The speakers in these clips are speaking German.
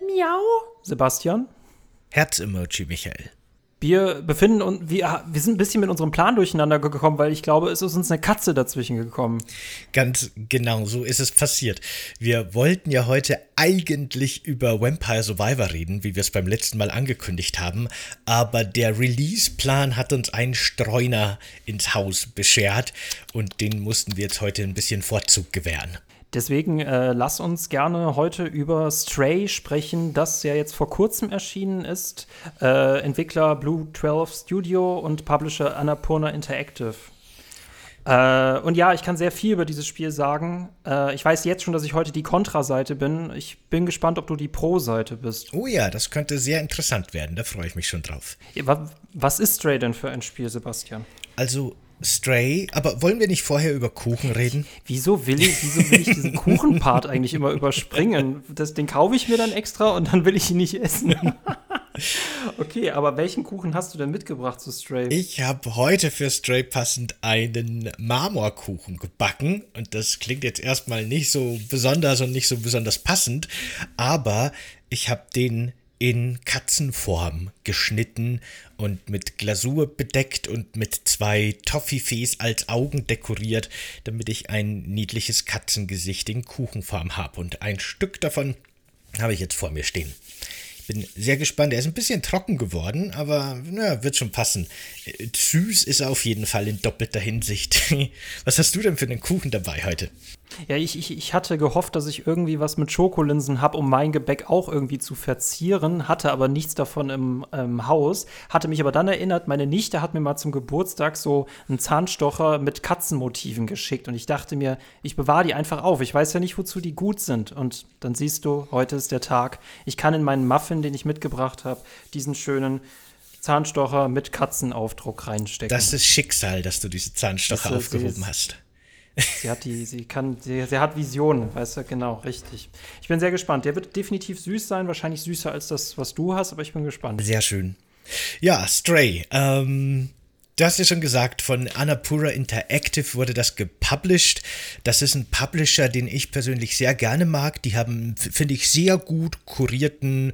Miau, Sebastian. Herz-Emoji, Michael. Wir befinden uns, wir sind ein bisschen mit unserem Plan durcheinander gekommen, weil ich glaube, es ist uns eine Katze dazwischen gekommen. Ganz genau, so ist es passiert. Wir wollten ja heute eigentlich über Vampire Survivor reden, wie wir es beim letzten Mal angekündigt haben, aber der Release-Plan hat uns einen Streuner ins Haus beschert und den mussten wir jetzt heute ein bisschen Vorzug gewähren. Deswegen lass uns gerne heute über Stray sprechen, das ja jetzt vor kurzem erschienen ist. Entwickler Blue 12 Studio und Publisher Annapurna Interactive. Und ja, ich kann sehr viel über dieses Spiel sagen. Ich weiß jetzt schon, dass ich heute die Kontra-Seite bin. Ich bin gespannt, ob du die Pro-Seite bist. Oh ja, das könnte sehr interessant werden. Da freue ich mich schon drauf. Was ist Stray denn für ein Spiel, Sebastian? Also Stray, aber wollen wir nicht vorher über Kuchen reden? Wieso will ich diesen Kuchenpart eigentlich immer überspringen? Den kaufe ich mir dann extra und dann will ich ihn nicht essen. Okay, aber welchen Kuchen hast du denn mitgebracht zu Stray? Ich habe heute für Stray passend einen Marmorkuchen gebacken. Und das klingt jetzt erstmal nicht so besonders und nicht so besonders passend. Aber ich habe den in Katzenform geschnitten und mit Glasur bedeckt und mit 2 Toffifees als Augen dekoriert, damit ich ein niedliches Katzengesicht in Kuchenform habe. Und ein Stück davon habe ich jetzt vor mir stehen. Ich bin sehr gespannt. Er ist ein bisschen trocken geworden, aber wird schon passen. Süß ist er auf jeden Fall in doppelter Hinsicht. Was hast du denn für einen Kuchen dabei heute? Ja, ich hatte gehofft, dass ich irgendwie was mit Schokolinsen habe, um mein Gebäck auch irgendwie zu verzieren, hatte aber nichts davon im Haus, hatte mich aber dann erinnert, meine Nichte hat mir mal zum Geburtstag so einen Zahnstocher mit Katzenmotiven geschickt und ich dachte mir, ich bewahre die einfach auf, ich weiß ja nicht, wozu die gut sind und dann siehst du, heute ist der Tag, ich kann in meinen Muffin, den ich mitgebracht habe, diesen schönen Zahnstocher mit Katzenaufdruck reinstecken. Das ist Schicksal, dass du diese Zahnstocher aufgehoben hast. Sie hat Visionen, weißt du, genau, richtig. Ich bin sehr gespannt. Der wird definitiv süß sein, wahrscheinlich süßer als das, was du hast, aber ich bin gespannt. Sehr schön. Ja, Stray. Du hast ja schon gesagt, von Annapurna Interactive wurde das gepublished. Das ist ein Publisher, den ich persönlich sehr gerne mag. Die haben, finde ich, sehr gut kurierten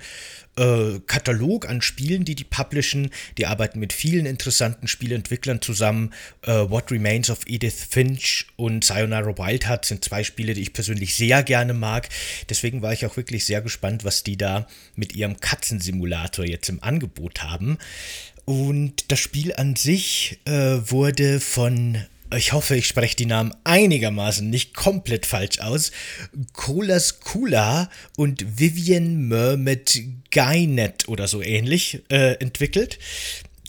Katalog an Spielen, die publishen. Die arbeiten mit vielen interessanten Spieleentwicklern zusammen. What Remains of Edith Finch und Sayonara Wildhart sind 2 Spiele, die ich persönlich sehr gerne mag. Deswegen war ich auch wirklich sehr gespannt, was die da mit ihrem Katzensimulator jetzt im Angebot haben. Und das Spiel an sich wurde von, ich hoffe, ich spreche die Namen einigermaßen nicht komplett falsch aus, Kolas Kula und Vivian Mö mit Gainet oder so ähnlich entwickelt.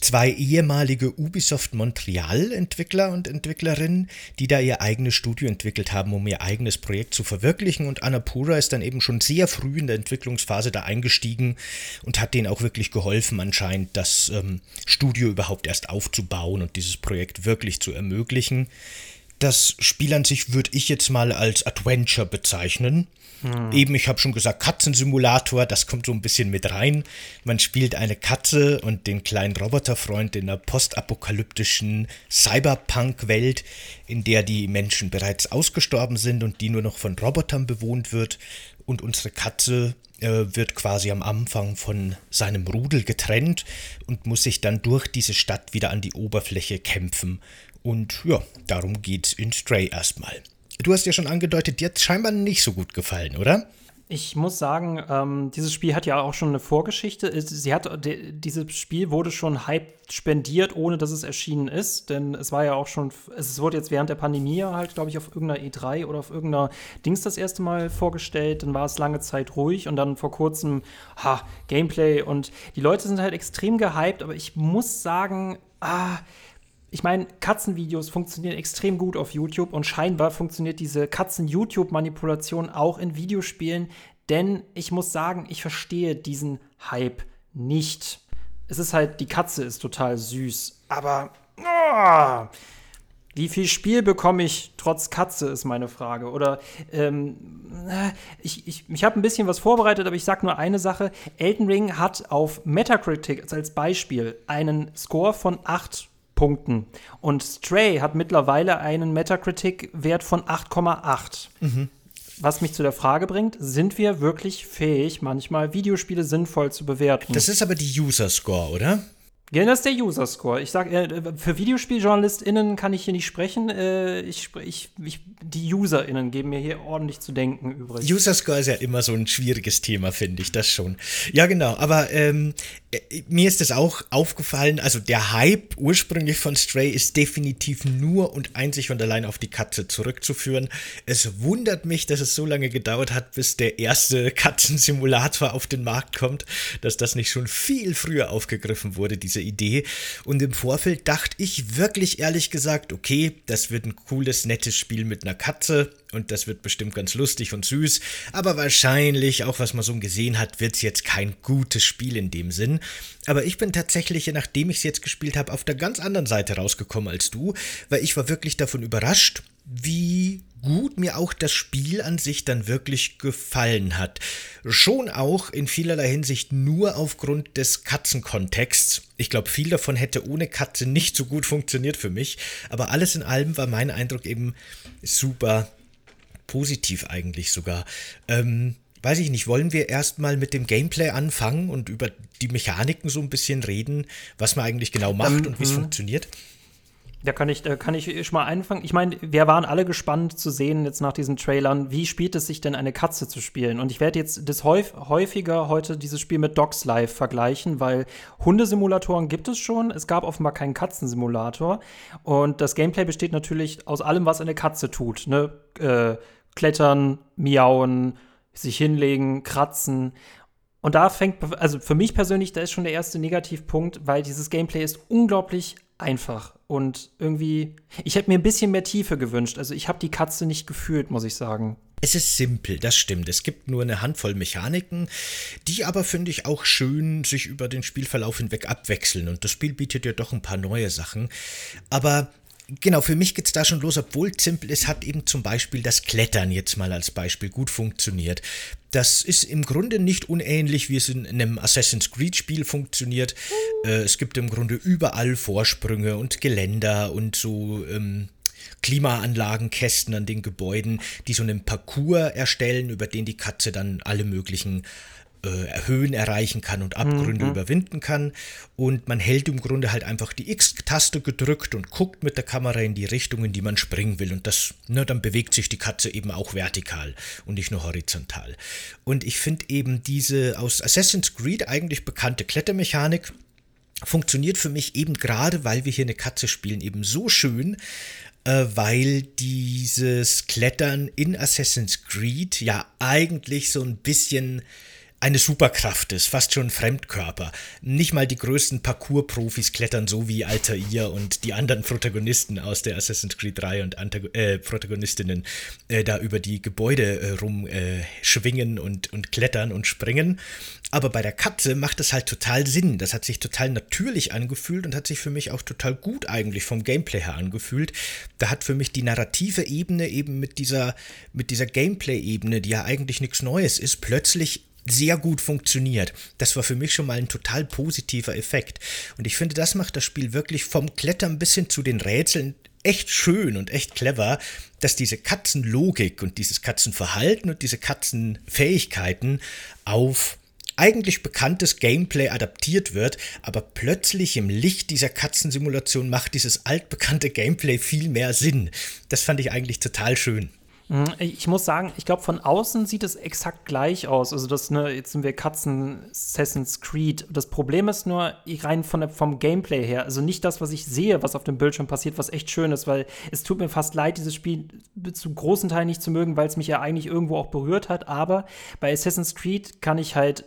2 ehemalige Ubisoft Montreal Entwickler und Entwicklerinnen, die da ihr eigenes Studio entwickelt haben, um ihr eigenes Projekt zu verwirklichen. Und Annapurna ist dann eben schon sehr früh in der Entwicklungsphase da eingestiegen und hat denen auch wirklich geholfen anscheinend, das Studio überhaupt erst aufzubauen und dieses Projekt wirklich zu ermöglichen. Das Spiel an sich würde ich jetzt mal als Adventure bezeichnen. Eben, ich habe schon gesagt, Katzensimulator, das kommt so ein bisschen mit rein. Man spielt eine Katze und den kleinen Roboterfreund in einer postapokalyptischen Cyberpunk-Welt, in der die Menschen bereits ausgestorben sind und die nur noch von Robotern bewohnt wird. Und unsere Katze wird quasi am Anfang von seinem Rudel getrennt und muss sich dann durch diese Stadt wieder an die Oberfläche kämpfen. Und ja, darum geht's in Stray erstmal. Du hast ja schon angedeutet, dir hat es scheinbar nicht so gut gefallen, oder? Ich muss sagen, dieses Spiel hat ja auch schon eine Vorgeschichte. Dieses Spiel wurde schon hyped spendiert, ohne dass es erschienen ist. Denn es war ja auch schon, es wurde jetzt während der Pandemie halt, glaube ich, auf irgendeiner E3 oder auf irgendeiner Dings das erste Mal vorgestellt. Dann war es lange Zeit ruhig und dann vor kurzem, Gameplay. Und die Leute sind halt extrem gehypt, aber ich muss sagen, ich meine, Katzenvideos funktionieren extrem gut auf YouTube und scheinbar funktioniert diese Katzen-YouTube-Manipulation auch in Videospielen, denn ich muss sagen, ich verstehe diesen Hype nicht. Es ist halt, die Katze ist total süß, aber wie viel Spiel bekomme ich trotz Katze, ist meine Frage. Oder ich habe ein bisschen was vorbereitet, aber ich sage nur eine Sache. Elden Ring hat auf Metacritic als Beispiel einen Score von 8 Punkten. Und Stray hat mittlerweile einen Metacritic-Wert von 8,8. Mhm. Was mich zu der Frage bringt, sind wir wirklich fähig, manchmal Videospiele sinnvoll zu bewerten? Das ist aber die User-Score, oder? Ja, das ist der User-Score. Ich sag, für VideospieljournalistInnen kann ich hier nicht sprechen. Die UserInnen geben mir hier ordentlich zu denken übrigens. User-Score ist ja immer so ein schwieriges Thema, finde ich, das schon. Ja, genau, aber mir ist das auch aufgefallen, also der Hype ursprünglich von Stray ist definitiv nur und einzig und allein auf die Katze zurückzuführen. Es wundert mich, dass es so lange gedauert hat, bis der erste Katzensimulator auf den Markt kommt, dass das nicht schon viel früher aufgegriffen wurde, diese Idee. Und im Vorfeld dachte ich wirklich ehrlich gesagt, okay, das wird ein cooles, nettes Spiel mit einer Katze und das wird bestimmt ganz lustig und süß, aber wahrscheinlich, auch was man so gesehen hat, wird es jetzt kein gutes Spiel in dem Sinn. Aber ich bin tatsächlich, nachdem ich es jetzt gespielt habe, auf der ganz anderen Seite rausgekommen als du, weil ich war wirklich davon überrascht, wie gut mir auch das Spiel an sich dann wirklich gefallen hat. Schon auch in vielerlei Hinsicht nur aufgrund des Katzenkontexts. Ich glaube, viel davon hätte ohne Katze nicht so gut funktioniert für mich. Aber alles in allem war mein Eindruck eben super positiv eigentlich sogar. Weiß ich nicht, wollen wir erstmal mit dem Gameplay anfangen und über die Mechaniken so ein bisschen reden, was man eigentlich genau macht und wie es funktioniert? Da kann ich schon mal anfangen. Ich meine, wir waren alle gespannt zu sehen jetzt nach diesen Trailern, wie spielt es sich denn, eine Katze zu spielen? Und ich werde jetzt das häufiger heute dieses Spiel mit Dogs Life vergleichen, weil Hundesimulatoren gibt es schon. Es gab offenbar keinen Katzensimulator. Und das Gameplay besteht natürlich aus allem, was eine Katze tut, ne? Klettern, miauen, sich hinlegen, kratzen. Und da fängt, also für mich persönlich, da ist schon der erste Negativpunkt, weil dieses Gameplay ist unglaublich einfach. Und irgendwie, ich hätte mir ein bisschen mehr Tiefe gewünscht. Also ich habe die Katze nicht gefühlt, muss ich sagen. Es ist simpel, das stimmt. Es gibt nur eine Handvoll Mechaniken, die aber, finde ich, auch schön sich über den Spielverlauf hinweg abwechseln. Und das Spiel bietet ja doch ein paar neue Sachen. Aber genau, für mich geht's da schon los, obwohl es simpel ist, hat eben zum Beispiel das Klettern jetzt mal als Beispiel gut funktioniert. Das ist im Grunde nicht unähnlich, wie es in einem Assassin's Creed-Spiel funktioniert. Es gibt im Grunde überall Vorsprünge und Geländer und so Klimaanlagenkästen an den Gebäuden, die so einen Parcours erstellen, über den die Katze dann alle möglichen Höhen erreichen kann und Abgründe überwinden kann, und man hält im Grunde halt einfach die X-Taste gedrückt und guckt mit der Kamera in die Richtung, in die man springen will, und das, ne, dann bewegt sich die Katze eben auch vertikal und nicht nur horizontal. Und ich finde eben diese aus Assassin's Creed eigentlich bekannte Klettermechanik funktioniert für mich eben gerade, weil wir hier eine Katze spielen, eben so schön, weil dieses Klettern in Assassin's Creed ja eigentlich so ein bisschen eine Superkraft ist, fast schon ein Fremdkörper. Nicht mal die größten Parkour-Profis klettern so wie Altaïr und die anderen Protagonisten aus der Assassin's Creed 3 und Protagonistinnen da über die Gebäude rumschwingen und klettern und springen. Aber bei der Katze macht es halt total Sinn. Das hat sich total natürlich angefühlt und hat sich für mich auch total gut eigentlich vom Gameplay her angefühlt. Da hat für mich die narrative Ebene eben mit dieser Gameplay-Ebene, die ja eigentlich nichts Neues ist, plötzlich sehr gut funktioniert. Das war für mich schon mal ein total positiver Effekt. Und ich finde, das macht das Spiel wirklich vom Klettern bis hin zu den Rätseln echt schön und echt clever, dass diese Katzenlogik und dieses Katzenverhalten und diese Katzenfähigkeiten auf eigentlich bekanntes Gameplay adaptiert wird, aber plötzlich im Licht dieser Katzensimulation macht dieses altbekannte Gameplay viel mehr Sinn. Das fand ich eigentlich total schön. Ich muss sagen, ich glaube, von außen sieht es exakt gleich aus. Also das, ne, jetzt sind wir Katzen-Assassin's Creed. Das Problem ist nur rein vom Gameplay her. Also nicht das, was ich sehe, was auf dem Bildschirm passiert, was echt schön ist, weil es tut mir fast leid, dieses Spiel zu großen Teilen nicht zu mögen, weil es mich ja eigentlich irgendwo auch berührt hat. Aber bei Assassin's Creed kann ich halt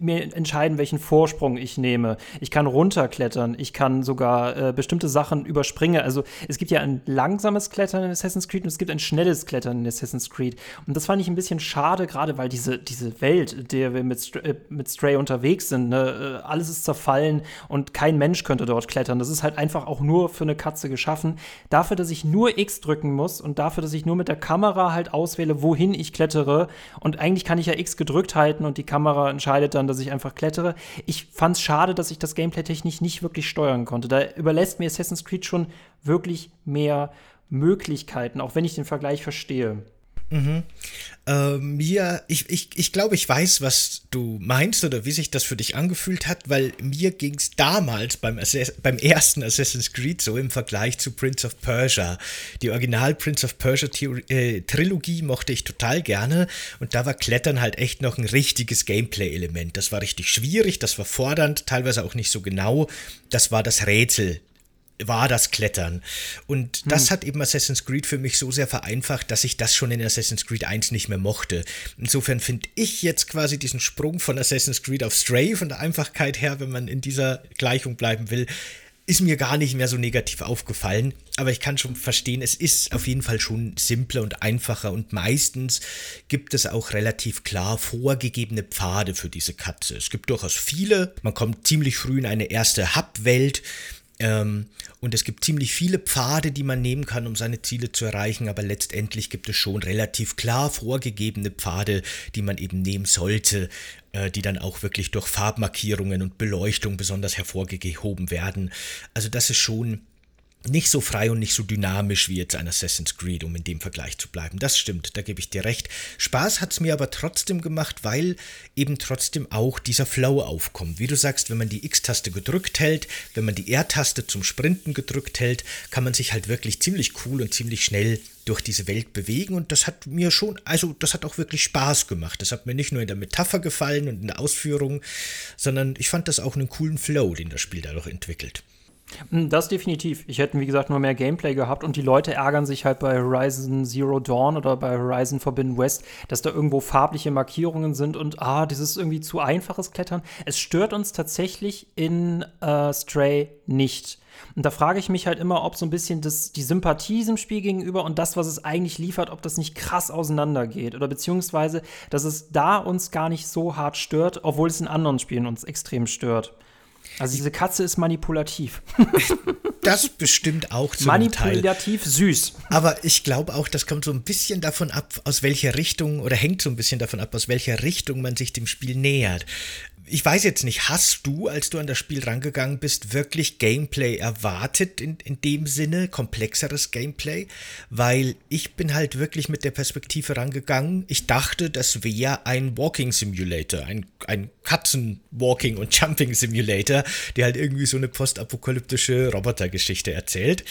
mir entscheiden, welchen Vorsprung ich nehme. Ich kann runterklettern, ich kann sogar bestimmte Sachen überspringen. Also es gibt ja ein langsames Klettern in Assassin's Creed und es gibt ein schnelles Klettern in Assassin's Creed. Und das fand ich ein bisschen schade, gerade weil diese Welt, in der wir mit Stray unterwegs sind, ne, alles ist zerfallen und kein Mensch könnte dort klettern. Das ist halt einfach auch nur für eine Katze geschaffen. Dafür, dass ich nur X drücken muss und dafür, dass ich nur mit der Kamera halt auswähle, wohin ich klettere. Und eigentlich kann ich ja X gedrückt halten und die Kamera entscheidet dann, dass ich einfach klettere. Ich fand's schade, dass ich das Gameplay technisch nicht wirklich steuern konnte. Da überlässt mir Assassin's Creed schon wirklich mehr Möglichkeiten, auch wenn ich den Vergleich verstehe. Mhm. Mir, ich glaube, ich weiß, was du meinst oder wie sich das für dich angefühlt hat, weil mir ging es damals beim ersten Assassin's Creed so im Vergleich zu Prince of Persia. Die Original Prince of Persia Trilogie mochte ich total gerne und da war Klettern halt echt noch ein richtiges Gameplay-Element. Das war richtig schwierig, das war fordernd, teilweise auch nicht so genau. Das war das Rätsel. War das Klettern. Und das hat eben Assassin's Creed für mich so sehr vereinfacht, dass ich das schon in Assassin's Creed 1 nicht mehr mochte. Insofern finde ich jetzt quasi diesen Sprung von Assassin's Creed auf Stray von der Einfachkeit her, wenn man in dieser Gleichung bleiben will, ist mir gar nicht mehr so negativ aufgefallen. Aber ich kann schon verstehen, es ist auf jeden Fall schon simpler und einfacher und meistens gibt es auch relativ klar vorgegebene Pfade für diese Katze. Es gibt durchaus viele. Man kommt ziemlich früh in eine erste Hub-Welt, und es gibt ziemlich viele Pfade, die man nehmen kann, um seine Ziele zu erreichen, aber letztendlich gibt es schon relativ klar vorgegebene Pfade, die man eben nehmen sollte, die dann auch wirklich durch Farbmarkierungen und Beleuchtung besonders hervorgehoben werden. Also das ist schon nicht so frei und nicht so dynamisch wie jetzt ein Assassin's Creed, um in dem Vergleich zu bleiben. Das stimmt, da gebe ich dir recht. Spaß hat es mir aber trotzdem gemacht, weil eben trotzdem auch dieser Flow aufkommt. Wie du sagst, wenn man die X-Taste gedrückt hält, wenn man die R-Taste zum Sprinten gedrückt hält, kann man sich halt wirklich ziemlich cool und ziemlich schnell durch diese Welt bewegen und das hat mir schon, also das hat auch wirklich Spaß gemacht. Das hat mir nicht nur in der Metapher gefallen und in der Ausführung, sondern ich fand das auch einen coolen Flow, den das Spiel dadurch entwickelt. Das definitiv. Ich hätte, wie gesagt, nur mehr Gameplay gehabt und die Leute ärgern sich halt bei Horizon Zero Dawn oder bei Horizon Forbidden West, dass da irgendwo farbliche Markierungen sind und dieses irgendwie zu einfaches Klettern. Es stört uns tatsächlich in Stray nicht. Und da frage ich mich halt immer, ob so ein bisschen die Sympathie diesem Spiel gegenüber und das, was es eigentlich liefert, ob das nicht krass auseinandergeht oder beziehungsweise, dass es da uns gar nicht so hart stört, obwohl es in anderen Spielen uns extrem stört. Also diese Katze ist manipulativ. Das bestimmt auch zum Teil. Manipulativ süß. Aber ich glaube auch, das kommt so ein bisschen davon ab, aus welcher Richtung, oder hängt so ein bisschen davon ab, aus welcher Richtung man sich dem Spiel nähert. Ich weiß jetzt nicht, hast du, als du an das Spiel rangegangen bist, wirklich Gameplay erwartet in dem Sinne, komplexeres Gameplay? Weil ich bin halt wirklich mit der Perspektive rangegangen, ich dachte, das wäre ein Walking Simulator, ein Katzen-Walking- und Jumping-Simulator, der halt irgendwie so eine postapokalyptische Robotergeschichte erzählt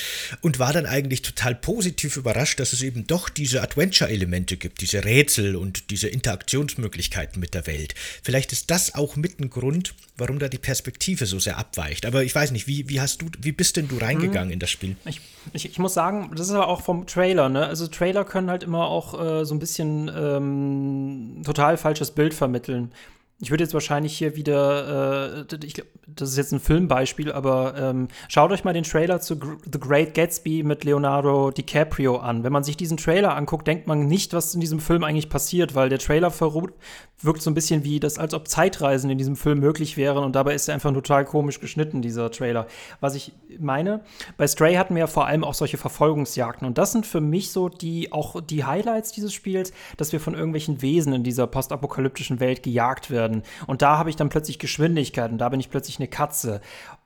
und war dann eigentlich total positiv überrascht, dass es eben doch diese Adventure-Elemente gibt, diese Rätsel und diese Interaktionsmöglichkeiten mit der Welt. Vielleicht ist das auch mit ein Grund, warum da die Perspektive so sehr abweicht. Aber ich weiß nicht, wie bist denn du reingegangen in das Spiel? Ich muss sagen, das ist aber auch vom Trailer, ne? Also Trailer können halt immer auch so ein bisschen total falsches Bild vermitteln. Ich würde jetzt wahrscheinlich hier wieder, ich glaube, das ist jetzt ein Filmbeispiel, aber schaut euch mal den Trailer zu The Great Gatsby mit Leonardo DiCaprio an. Wenn man sich diesen Trailer anguckt, denkt man nicht, was in diesem Film eigentlich passiert, weil der Trailer wirkt so ein bisschen wie das, als ob Zeitreisen in diesem Film möglich wären und dabei ist er einfach total komisch geschnitten, dieser Trailer. Was ich meine, bei Stray hatten wir ja vor allem auch solche Verfolgungsjagden und das sind für mich so auch die Highlights dieses Spiels, dass wir von irgendwelchen Wesen in dieser postapokalyptischen Welt gejagt werden. Und da habe ich dann plötzlich Geschwindigkeit und da bin ich plötzlich eine Katze.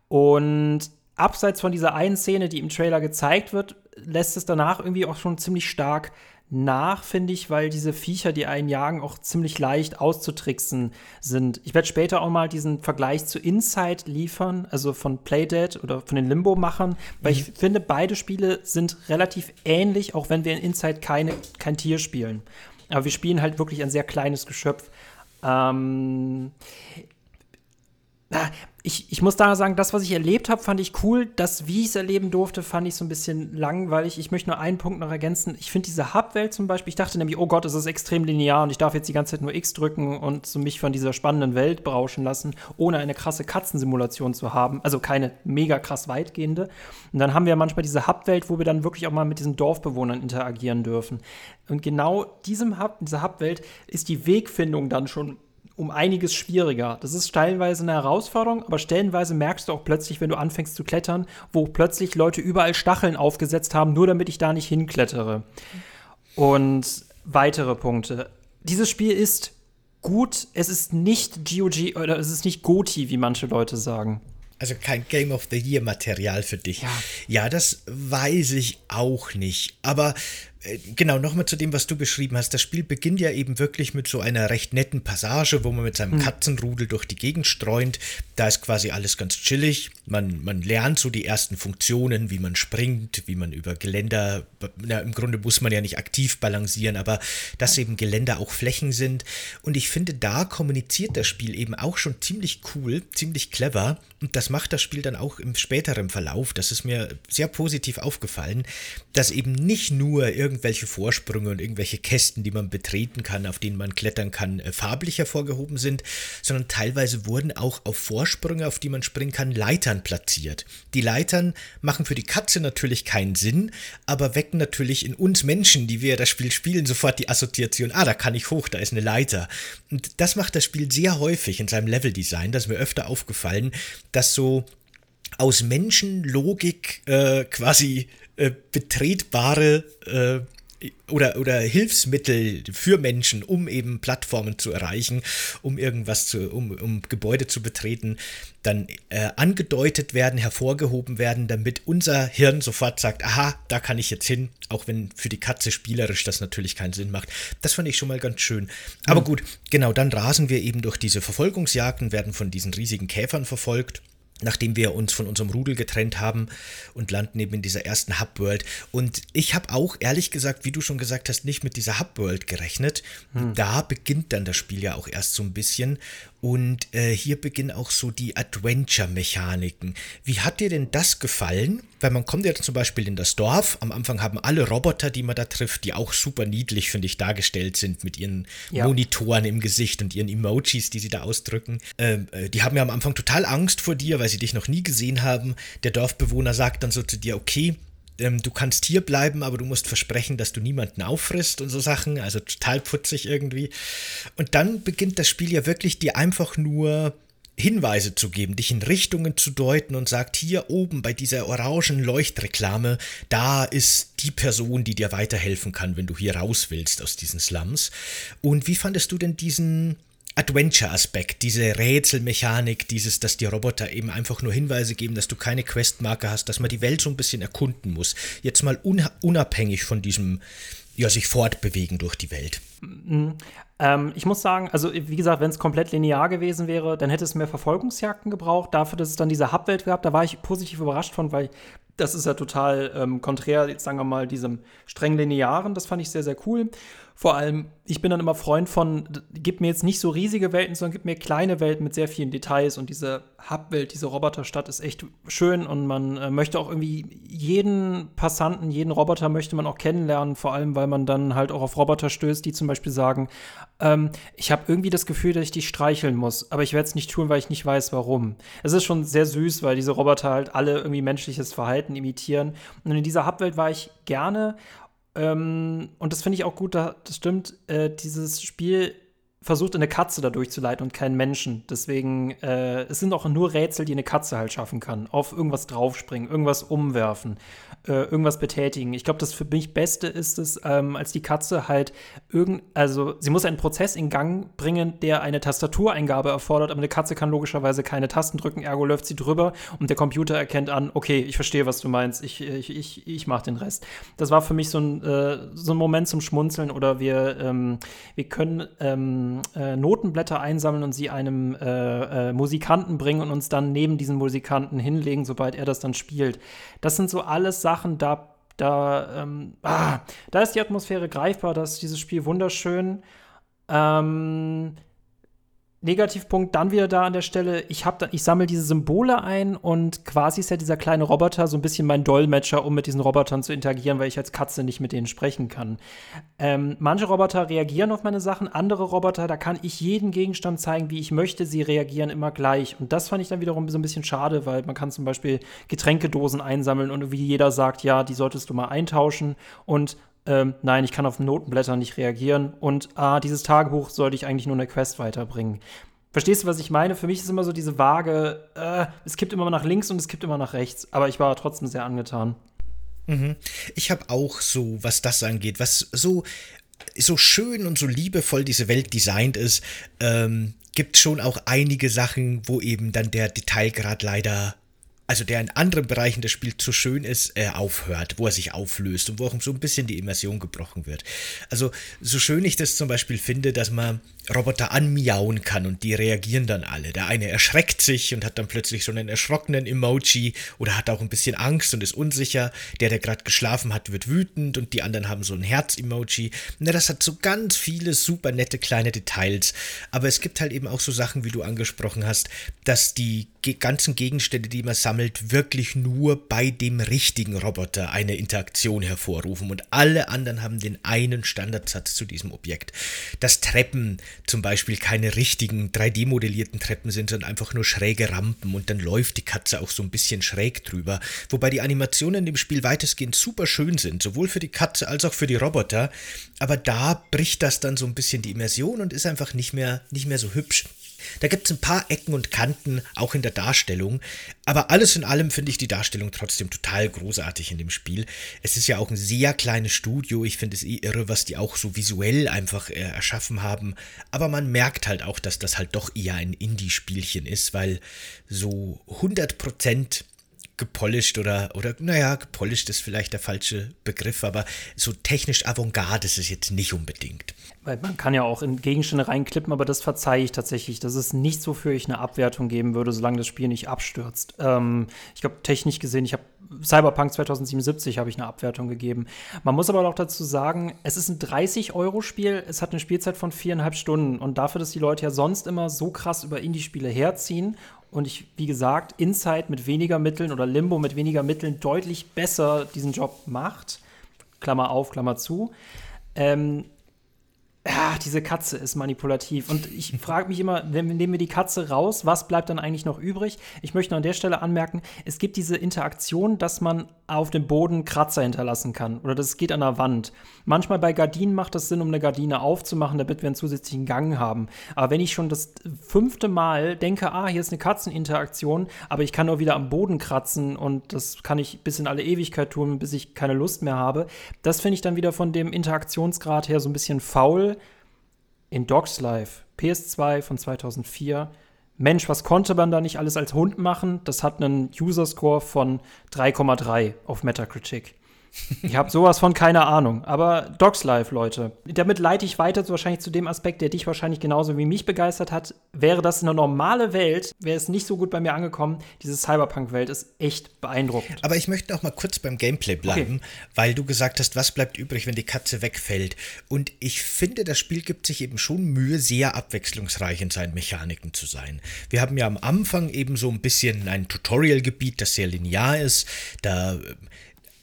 Und abseits von dieser einen Szene, die im Trailer gezeigt wird, lässt es danach irgendwie auch schon ziemlich stark nach, finde ich, weil diese Viecher, die einen jagen, auch ziemlich leicht auszutricksen sind. Ich werde später auch mal diesen Vergleich zu Inside liefern, also von Play Dead oder von den Limbo-Machern, weil ich finde, beide Spiele sind relativ ähnlich, auch wenn wir in Inside kein Tier spielen. Aber wir spielen halt wirklich ein sehr kleines Geschöpf. Ich muss da sagen, das, was ich erlebt habe, fand ich cool. Das, wie ich es erleben durfte, fand ich so ein bisschen langweilig. Ich möchte nur einen Punkt noch ergänzen. Ich finde diese Hub-Welt zum Beispiel, ich dachte nämlich, oh Gott, es ist extrem linear und ich darf jetzt die ganze Zeit nur X drücken und so mich von dieser spannenden Welt berauschen lassen, ohne eine krasse Katzensimulation zu haben. Also keine mega krass weitgehende. Und dann haben wir manchmal diese Hub-Welt, wo wir dann wirklich auch mal mit diesen Dorfbewohnern interagieren dürfen. Und genau dieser Hub-Welt ist die Wegfindung dann schon um einiges schwieriger. Das ist teilweise eine Herausforderung, aber stellenweise merkst du auch plötzlich, wenn du anfängst zu klettern, wo plötzlich Leute überall Stacheln aufgesetzt haben, nur damit ich da nicht hinklettere. Und weitere Punkte. Dieses Spiel ist gut, es ist nicht GOG oder es ist nicht GOTY, wie manche Leute sagen. Also kein Game of the Year Material für dich. Ja, das weiß ich auch nicht, aber genau, nochmal zu dem, was du beschrieben hast. Das Spiel beginnt ja eben wirklich mit so einer recht netten Passage, wo man mit seinem Katzenrudel durch die Gegend streunt. Da ist quasi alles ganz chillig. Man lernt so die ersten Funktionen, wie man springt, wie man über Geländer, im Grunde muss man ja nicht aktiv balancieren, aber dass eben Geländer auch Flächen sind. Und ich finde, da kommuniziert das Spiel eben auch schon ziemlich cool, ziemlich clever. Und das macht das Spiel dann auch im späteren Verlauf. Das ist mir sehr positiv aufgefallen, dass eben nicht nur irgendwelche Vorsprünge und irgendwelche Kästen, die man betreten kann, auf denen man klettern kann, farblich hervorgehoben sind, sondern teilweise wurden auch auf Vorsprünge, auf die man springen kann, Leitern platziert. Die Leitern machen für die Katze natürlich keinen Sinn, aber wecken natürlich in uns Menschen, die wir das Spiel spielen, sofort die Assoziation, da kann ich hoch, da ist eine Leiter. Und das macht das Spiel sehr häufig in seinem Leveldesign, das ist mir öfter aufgefallen, dass so aus Menschenlogik quasi betretbare oder Hilfsmittel für Menschen, um eben Plattformen zu erreichen, um irgendwas um Gebäude zu betreten, dann angedeutet werden, hervorgehoben werden, damit unser Hirn sofort sagt, aha, da kann ich jetzt hin, auch wenn für die Katze spielerisch das natürlich keinen Sinn macht. Das fand ich schon mal ganz schön. Aber gut, genau, dann rasen wir eben durch diese Verfolgungsjagden, werden von diesen riesigen Käfern verfolgt, nachdem wir uns von unserem Rudel getrennt haben und landen eben in dieser ersten Hub-World. Und ich habe auch, ehrlich gesagt, wie du schon gesagt hast, nicht mit dieser Hub-World gerechnet. Da beginnt dann das Spiel ja auch erst so ein bisschen. Und hier beginnen auch so die Adventure-Mechaniken. Wie hat dir denn das gefallen? Weil man kommt ja zum Beispiel in das Dorf. Am Anfang haben alle Roboter, die man da trifft, die auch super niedlich, finde ich, dargestellt sind mit ihren Monitoren im Gesicht und ihren Emojis, die sie da ausdrücken. Die haben ja am Anfang total Angst vor dir, weil sie dich noch nie gesehen haben. Der Dorfbewohner sagt dann so zu dir, okay, du kannst hier bleiben, aber du musst versprechen, dass du niemanden auffrisst und so Sachen. Also total putzig irgendwie. Und dann beginnt das Spiel ja wirklich, dir einfach nur Hinweise zu geben, dich in Richtungen zu deuten und sagt, hier oben bei dieser orangen Leuchtreklame, da ist die Person, die dir weiterhelfen kann, wenn du hier raus willst aus diesen Slums. Und wie fandest du denn diesen Adventure-Aspekt, diese Rätselmechanik, dieses, dass die Roboter eben einfach nur Hinweise geben, dass du keine Questmarker hast, dass man die Welt so ein bisschen erkunden muss. Jetzt mal unabhängig von diesem, ja, sich fortbewegen durch die Welt. Ich muss sagen, also wie gesagt, wenn es komplett linear gewesen wäre, dann hätte es mehr Verfolgungsjagden gebraucht. Dafür, dass es dann diese Hub-Welt gab, da war ich positiv überrascht von, weil das ist ja total konträr, jetzt sagen wir mal, diesem streng linearen. Das fand ich sehr, sehr cool. Vor allem, ich bin dann immer Freund von, gib mir jetzt nicht so riesige Welten, sondern gib mir kleine Welten mit sehr vielen Details. Und diese Hub-Welt, diese Roboterstadt ist echt schön. Und man möchte auch irgendwie jeden Passanten, jeden Roboter möchte man auch kennenlernen. Vor allem, weil man dann halt auch auf Roboter stößt, die zum Beispiel sagen, ich habe irgendwie das Gefühl, dass ich dich streicheln muss. Aber ich werde es nicht tun, weil ich nicht weiß, warum. Es ist schon sehr süß, weil diese Roboter halt alle irgendwie menschliches Verhalten imitieren. Und in dieser Hub-Welt war ich gerne. Und das finde ich auch gut, das stimmt, dieses Spiel versucht, eine Katze da durchzuleiten und keinen Menschen. Deswegen, es sind auch nur Rätsel, die eine Katze halt schaffen kann. Auf irgendwas draufspringen, irgendwas umwerfen, irgendwas betätigen. Ich glaube, das für mich Beste ist es, als die Katze halt also sie muss einen Prozess in Gang bringen, der eine Tastatureingabe erfordert, aber eine Katze kann logischerweise keine Tasten drücken, ergo läuft sie drüber und der Computer erkennt an, okay, ich verstehe, was du meinst, ich mach den Rest. Das war für mich so ein Moment zum Schmunzeln, oder wir können Notenblätter einsammeln und sie einem Musikanten bringen und uns dann neben diesen Musikanten hinlegen, sobald er das dann spielt. Das sind so alles Sachen, da ist die Atmosphäre greifbar, da ist dieses Spiel wunderschön. Negativpunkt dann wieder da an der Stelle, ich sammle diese Symbole ein und quasi ist ja dieser kleine Roboter so ein bisschen mein Dolmetscher, um mit diesen Robotern zu interagieren, weil ich als Katze nicht mit denen sprechen kann. Manche Roboter reagieren auf meine Sachen, andere Roboter, da kann ich jeden Gegenstand zeigen, wie ich möchte, sie reagieren immer gleich. Und das fand ich dann wiederum so ein bisschen schade, weil man kann zum Beispiel Getränkedosen einsammeln und wie jeder sagt, ja, die solltest du mal eintauschen und nein, ich kann auf Notenblätter nicht reagieren und dieses Tagebuch sollte ich eigentlich nur eine Quest weiterbringen. Verstehst du, was ich meine? Für mich ist immer so diese vage, es kippt immer nach links und es kippt immer nach rechts, aber ich war trotzdem sehr angetan. Mhm. Ich habe auch so, was das angeht, was so schön und so liebevoll diese Welt designt ist, gibt schon auch einige Sachen, wo eben dann der Detailgrad leider, also der in anderen Bereichen des Spiels zu schön ist, aufhört, wo er sich auflöst und wo auch so ein bisschen die Immersion gebrochen wird. Also so schön ich das zum Beispiel finde, dass man Roboter anmiauen kann und die reagieren dann alle. Der eine erschreckt sich und hat dann plötzlich so einen erschrockenen Emoji oder hat auch ein bisschen Angst und ist unsicher. Der gerade geschlafen hat, wird wütend und die anderen haben so ein Herz-Emoji. Na, das hat so ganz viele super nette kleine Details. Aber es gibt halt eben auch so Sachen, wie du angesprochen hast, dass die ganzen Gegenstände, die man sammelt, wirklich nur bei dem richtigen Roboter eine Interaktion hervorrufen und alle anderen haben den einen Standardsatz zu diesem Objekt. Dass Treppen zum Beispiel keine richtigen 3D-modellierten Treppen sind, sondern einfach nur schräge Rampen und dann läuft die Katze auch so ein bisschen schräg drüber. Wobei die Animationen in dem Spiel weitestgehend super schön sind, sowohl für die Katze als auch für die Roboter, aber da bricht das dann so ein bisschen die Immersion und ist einfach nicht mehr so hübsch. Da gibt es ein paar Ecken und Kanten, auch in der Darstellung, aber alles in allem finde ich die Darstellung trotzdem total großartig in dem Spiel. Es ist ja auch ein sehr kleines Studio, ich finde es irre, was die auch so visuell einfach erschaffen haben, aber man merkt halt auch, dass das halt doch eher ein Indie-Spielchen ist, weil so 100% gepolished oder gepolished ist vielleicht der falsche Begriff, aber so technisch Avantgarde ist es jetzt nicht unbedingt. Weil man kann ja auch in Gegenstände reinklippen, aber das verzeihe ich tatsächlich. Das ist nichts, wofür ich eine Abwertung geben würde, solange das Spiel nicht abstürzt. Ich glaube, technisch gesehen, ich habe Cyberpunk 2077 habe ich eine Abwertung gegeben. Man muss aber auch dazu sagen, es ist ein 30-Euro-Spiel, es hat eine Spielzeit von 4,5 Stunden und dafür, dass die Leute ja sonst immer so krass über Indie-Spiele herziehen und wie gesagt, Inside mit weniger Mitteln oder Limbo mit weniger Mitteln deutlich besser diesen Job macht, Klammer auf, Klammer zu, diese Katze ist manipulativ. Und ich frage mich immer, nehmen wir die Katze raus, was bleibt dann eigentlich noch übrig? Ich möchte noch an der Stelle anmerken, es gibt diese Interaktion, dass man auf dem Boden Kratzer hinterlassen kann. Oder das geht an der Wand. Manchmal bei Gardinen macht das Sinn, um eine Gardine aufzumachen, damit wir einen zusätzlichen Gang haben. Aber wenn ich schon das 5. Mal denke, hier ist eine Katzeninteraktion, aber ich kann nur wieder am Boden kratzen und das kann ich bis in alle Ewigkeit tun, bis ich keine Lust mehr habe. Das finde ich dann wieder von dem Interaktionsgrad her so ein bisschen faul. In Dogs Life, PS2 von 2004. Mensch, was konnte man da nicht alles als Hund machen? Das hat einen User-Score von 3,3 auf Metacritic. Ich habe sowas von keine Ahnung. Aber Dogs Life, Leute. Damit leite ich weiter wahrscheinlich zu dem Aspekt, der dich wahrscheinlich genauso wie mich begeistert hat. Wäre das eine normale Welt, wäre es nicht so gut bei mir angekommen. Diese Cyberpunk-Welt ist echt beeindruckend. Aber ich möchte noch mal kurz beim Gameplay bleiben, weil du gesagt hast, was bleibt übrig, wenn die Katze wegfällt. Und ich finde, das Spiel gibt sich eben schon Mühe, sehr abwechslungsreich in seinen Mechaniken zu sein. Wir haben ja am Anfang eben so ein bisschen ein Tutorial-Gebiet, das sehr linear ist. Da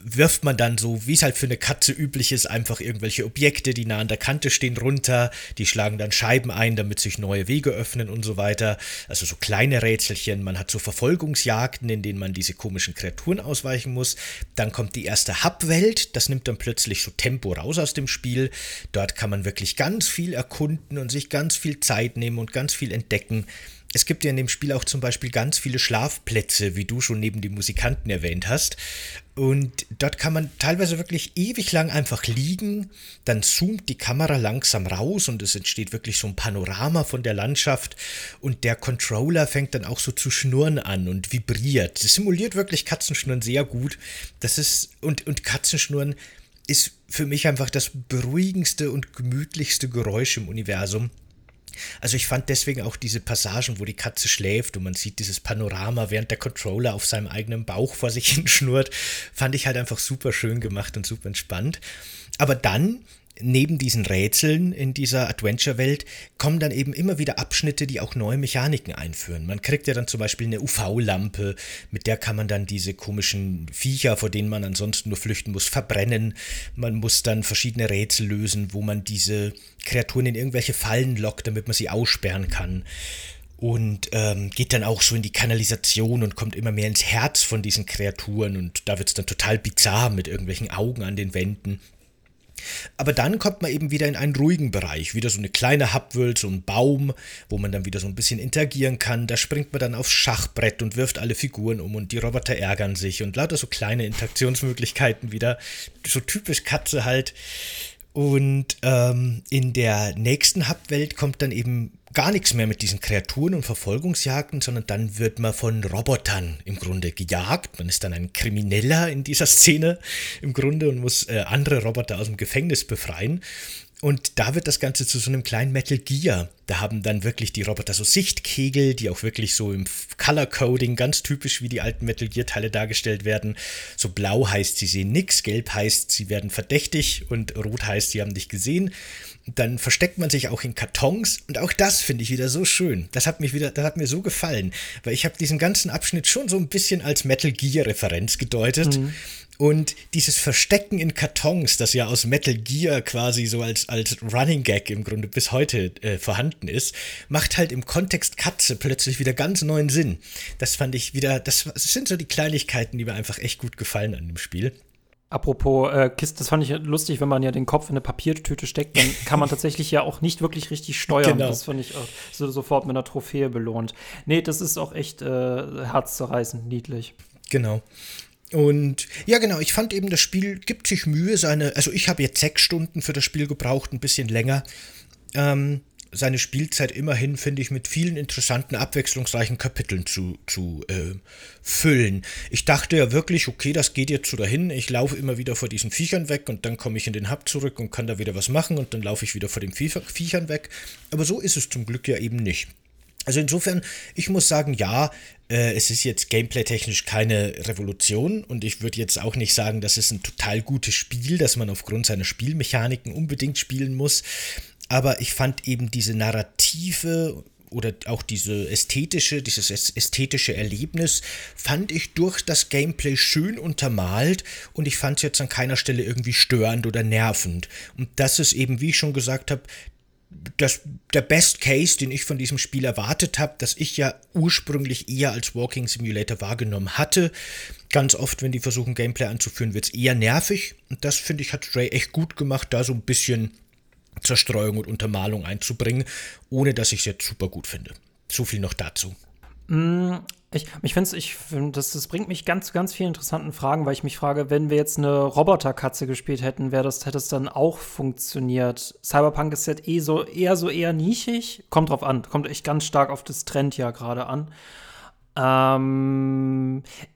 wirft man dann so, wie es halt für eine Katze üblich ist, einfach irgendwelche Objekte, die nah an der Kante stehen, runter. Die schlagen dann Scheiben ein, damit sich neue Wege öffnen und so weiter. Also so kleine Rätselchen. Man hat so Verfolgungsjagden, in denen man diese komischen Kreaturen ausweichen muss. Dann kommt die erste Hub-Welt. Das nimmt dann plötzlich so Tempo raus aus dem Spiel. Dort kann man wirklich ganz viel erkunden und sich ganz viel Zeit nehmen und ganz viel entdecken. Es gibt ja in dem Spiel auch zum Beispiel ganz viele Schlafplätze, wie du schon neben den Musikanten erwähnt hast. Und dort kann man teilweise wirklich ewig lang einfach liegen, dann zoomt die Kamera langsam raus und es entsteht wirklich so ein Panorama von der Landschaft und der Controller fängt dann auch so zu schnurren an und vibriert. Das simuliert wirklich Katzenschnurren sehr gut. Das ist und Katzenschnurren ist für mich einfach das beruhigendste und gemütlichste Geräusch im Universum. Also ich fand deswegen auch diese Passagen, wo die Katze schläft und man sieht dieses Panorama, während der Controller auf seinem eigenen Bauch vor sich hin schnurrt, fand ich halt einfach super schön gemacht und super entspannt. Aber dann, neben diesen Rätseln in dieser Adventure-Welt, kommen dann eben immer wieder Abschnitte, die auch neue Mechaniken einführen. Man kriegt ja dann zum Beispiel eine UV-Lampe, mit der kann man dann diese komischen Viecher, vor denen man ansonsten nur flüchten muss, verbrennen. Man muss dann verschiedene Rätsel lösen, wo man diese Kreaturen in irgendwelche Fallen lockt, damit man sie aussperren kann. Und geht dann auch so in die Kanalisation und kommt immer mehr ins Herz von diesen Kreaturen. Und da wird es dann total bizarr mit irgendwelchen Augen an den Wänden. Aber dann kommt man eben wieder in einen ruhigen Bereich, wieder so eine kleine Hubwelt, so ein Baum, wo man dann wieder so ein bisschen interagieren kann. Da springt man dann aufs Schachbrett und wirft alle Figuren um und die Roboter ärgern sich und lauter so kleine Interaktionsmöglichkeiten wieder, so typisch Katze halt. Und in der nächsten Hubwelt kommt dann eben gar nichts mehr mit diesen Kreaturen und Verfolgungsjagden, sondern dann wird man von Robotern im Grunde gejagt. Man ist dann ein Krimineller in dieser Szene im Grunde und muss andere Roboter aus dem Gefängnis befreien. Und da wird das Ganze zu so einem kleinen Metal Gear. Da haben dann wirklich die Roboter so Sichtkegel, die auch wirklich so im Color Coding ganz typisch wie die alten Metal Gear Teile dargestellt werden. So blau heißt, sie sehen nichts, gelb heißt, sie werden verdächtig und rot heißt, sie haben dich gesehen. Dann versteckt man sich auch in Kartons und auch das finde ich wieder so schön. Das hat mir so gefallen, weil ich habe diesen ganzen Abschnitt schon so ein bisschen als Metal Gear Referenz gedeutet. Mhm. Und dieses Verstecken in Kartons, das ja aus Metal Gear quasi so als Running Gag im Grunde bis heute vorhanden ist, macht halt im Kontext Katze plötzlich wieder ganz neuen Sinn. Das fand ich wieder, das sind so die Kleinigkeiten, die mir einfach echt gut gefallen an dem Spiel. Apropos Kiste, das fand ich lustig, wenn man ja den Kopf in eine Papiertüte steckt, dann kann man tatsächlich ja auch nicht wirklich richtig steuern. Genau. Das fand ich auch so, sofort mit einer Trophäe belohnt. Nee, das ist auch echt herzzerreißend niedlich. Genau. Und ja genau, ich fand eben, das Spiel gibt sich Mühe, also ich habe jetzt 6 Stunden für das Spiel gebraucht, ein bisschen länger. Seine Spielzeit immerhin, finde ich, mit vielen interessanten, abwechslungsreichen Kapiteln zu füllen. Ich dachte ja wirklich, okay, das geht jetzt so dahin, ich laufe immer wieder vor diesen Viechern weg und dann komme ich in den Hub zurück und kann da wieder was machen und dann laufe ich wieder vor den Viechern weg. Aber so ist es zum Glück ja eben nicht. Also insofern, ich muss sagen, ja, es ist jetzt gameplay-technisch keine Revolution und ich würde jetzt auch nicht sagen, das ist ein total gutes Spiel, das man aufgrund seiner Spielmechaniken unbedingt spielen muss. Aber ich fand eben diese narrative oder auch dieses ästhetische Erlebnis, fand ich durch das Gameplay schön untermalt und ich fand es jetzt an keiner Stelle irgendwie störend oder nervend. Und das ist eben, wie ich schon gesagt habe, der Best Case, den ich von diesem Spiel erwartet habe, das ich ja ursprünglich eher als Walking Simulator wahrgenommen hatte. Ganz oft, wenn die versuchen, Gameplay anzuführen, wird es eher nervig. Und das, finde ich, hat Stray echt gut gemacht, da so ein bisschen Zerstreuung und Untermalung einzubringen, ohne dass ich es jetzt super gut finde. So viel noch dazu. Das bringt mich ganz viele interessanten Fragen, weil ich mich frage, wenn wir jetzt eine Roboterkatze gespielt hätten, hätte es dann auch funktioniert? Cyberpunk ist jetzt eher nischig. Kommt drauf an, kommt echt ganz stark auf das Trend ja gerade an.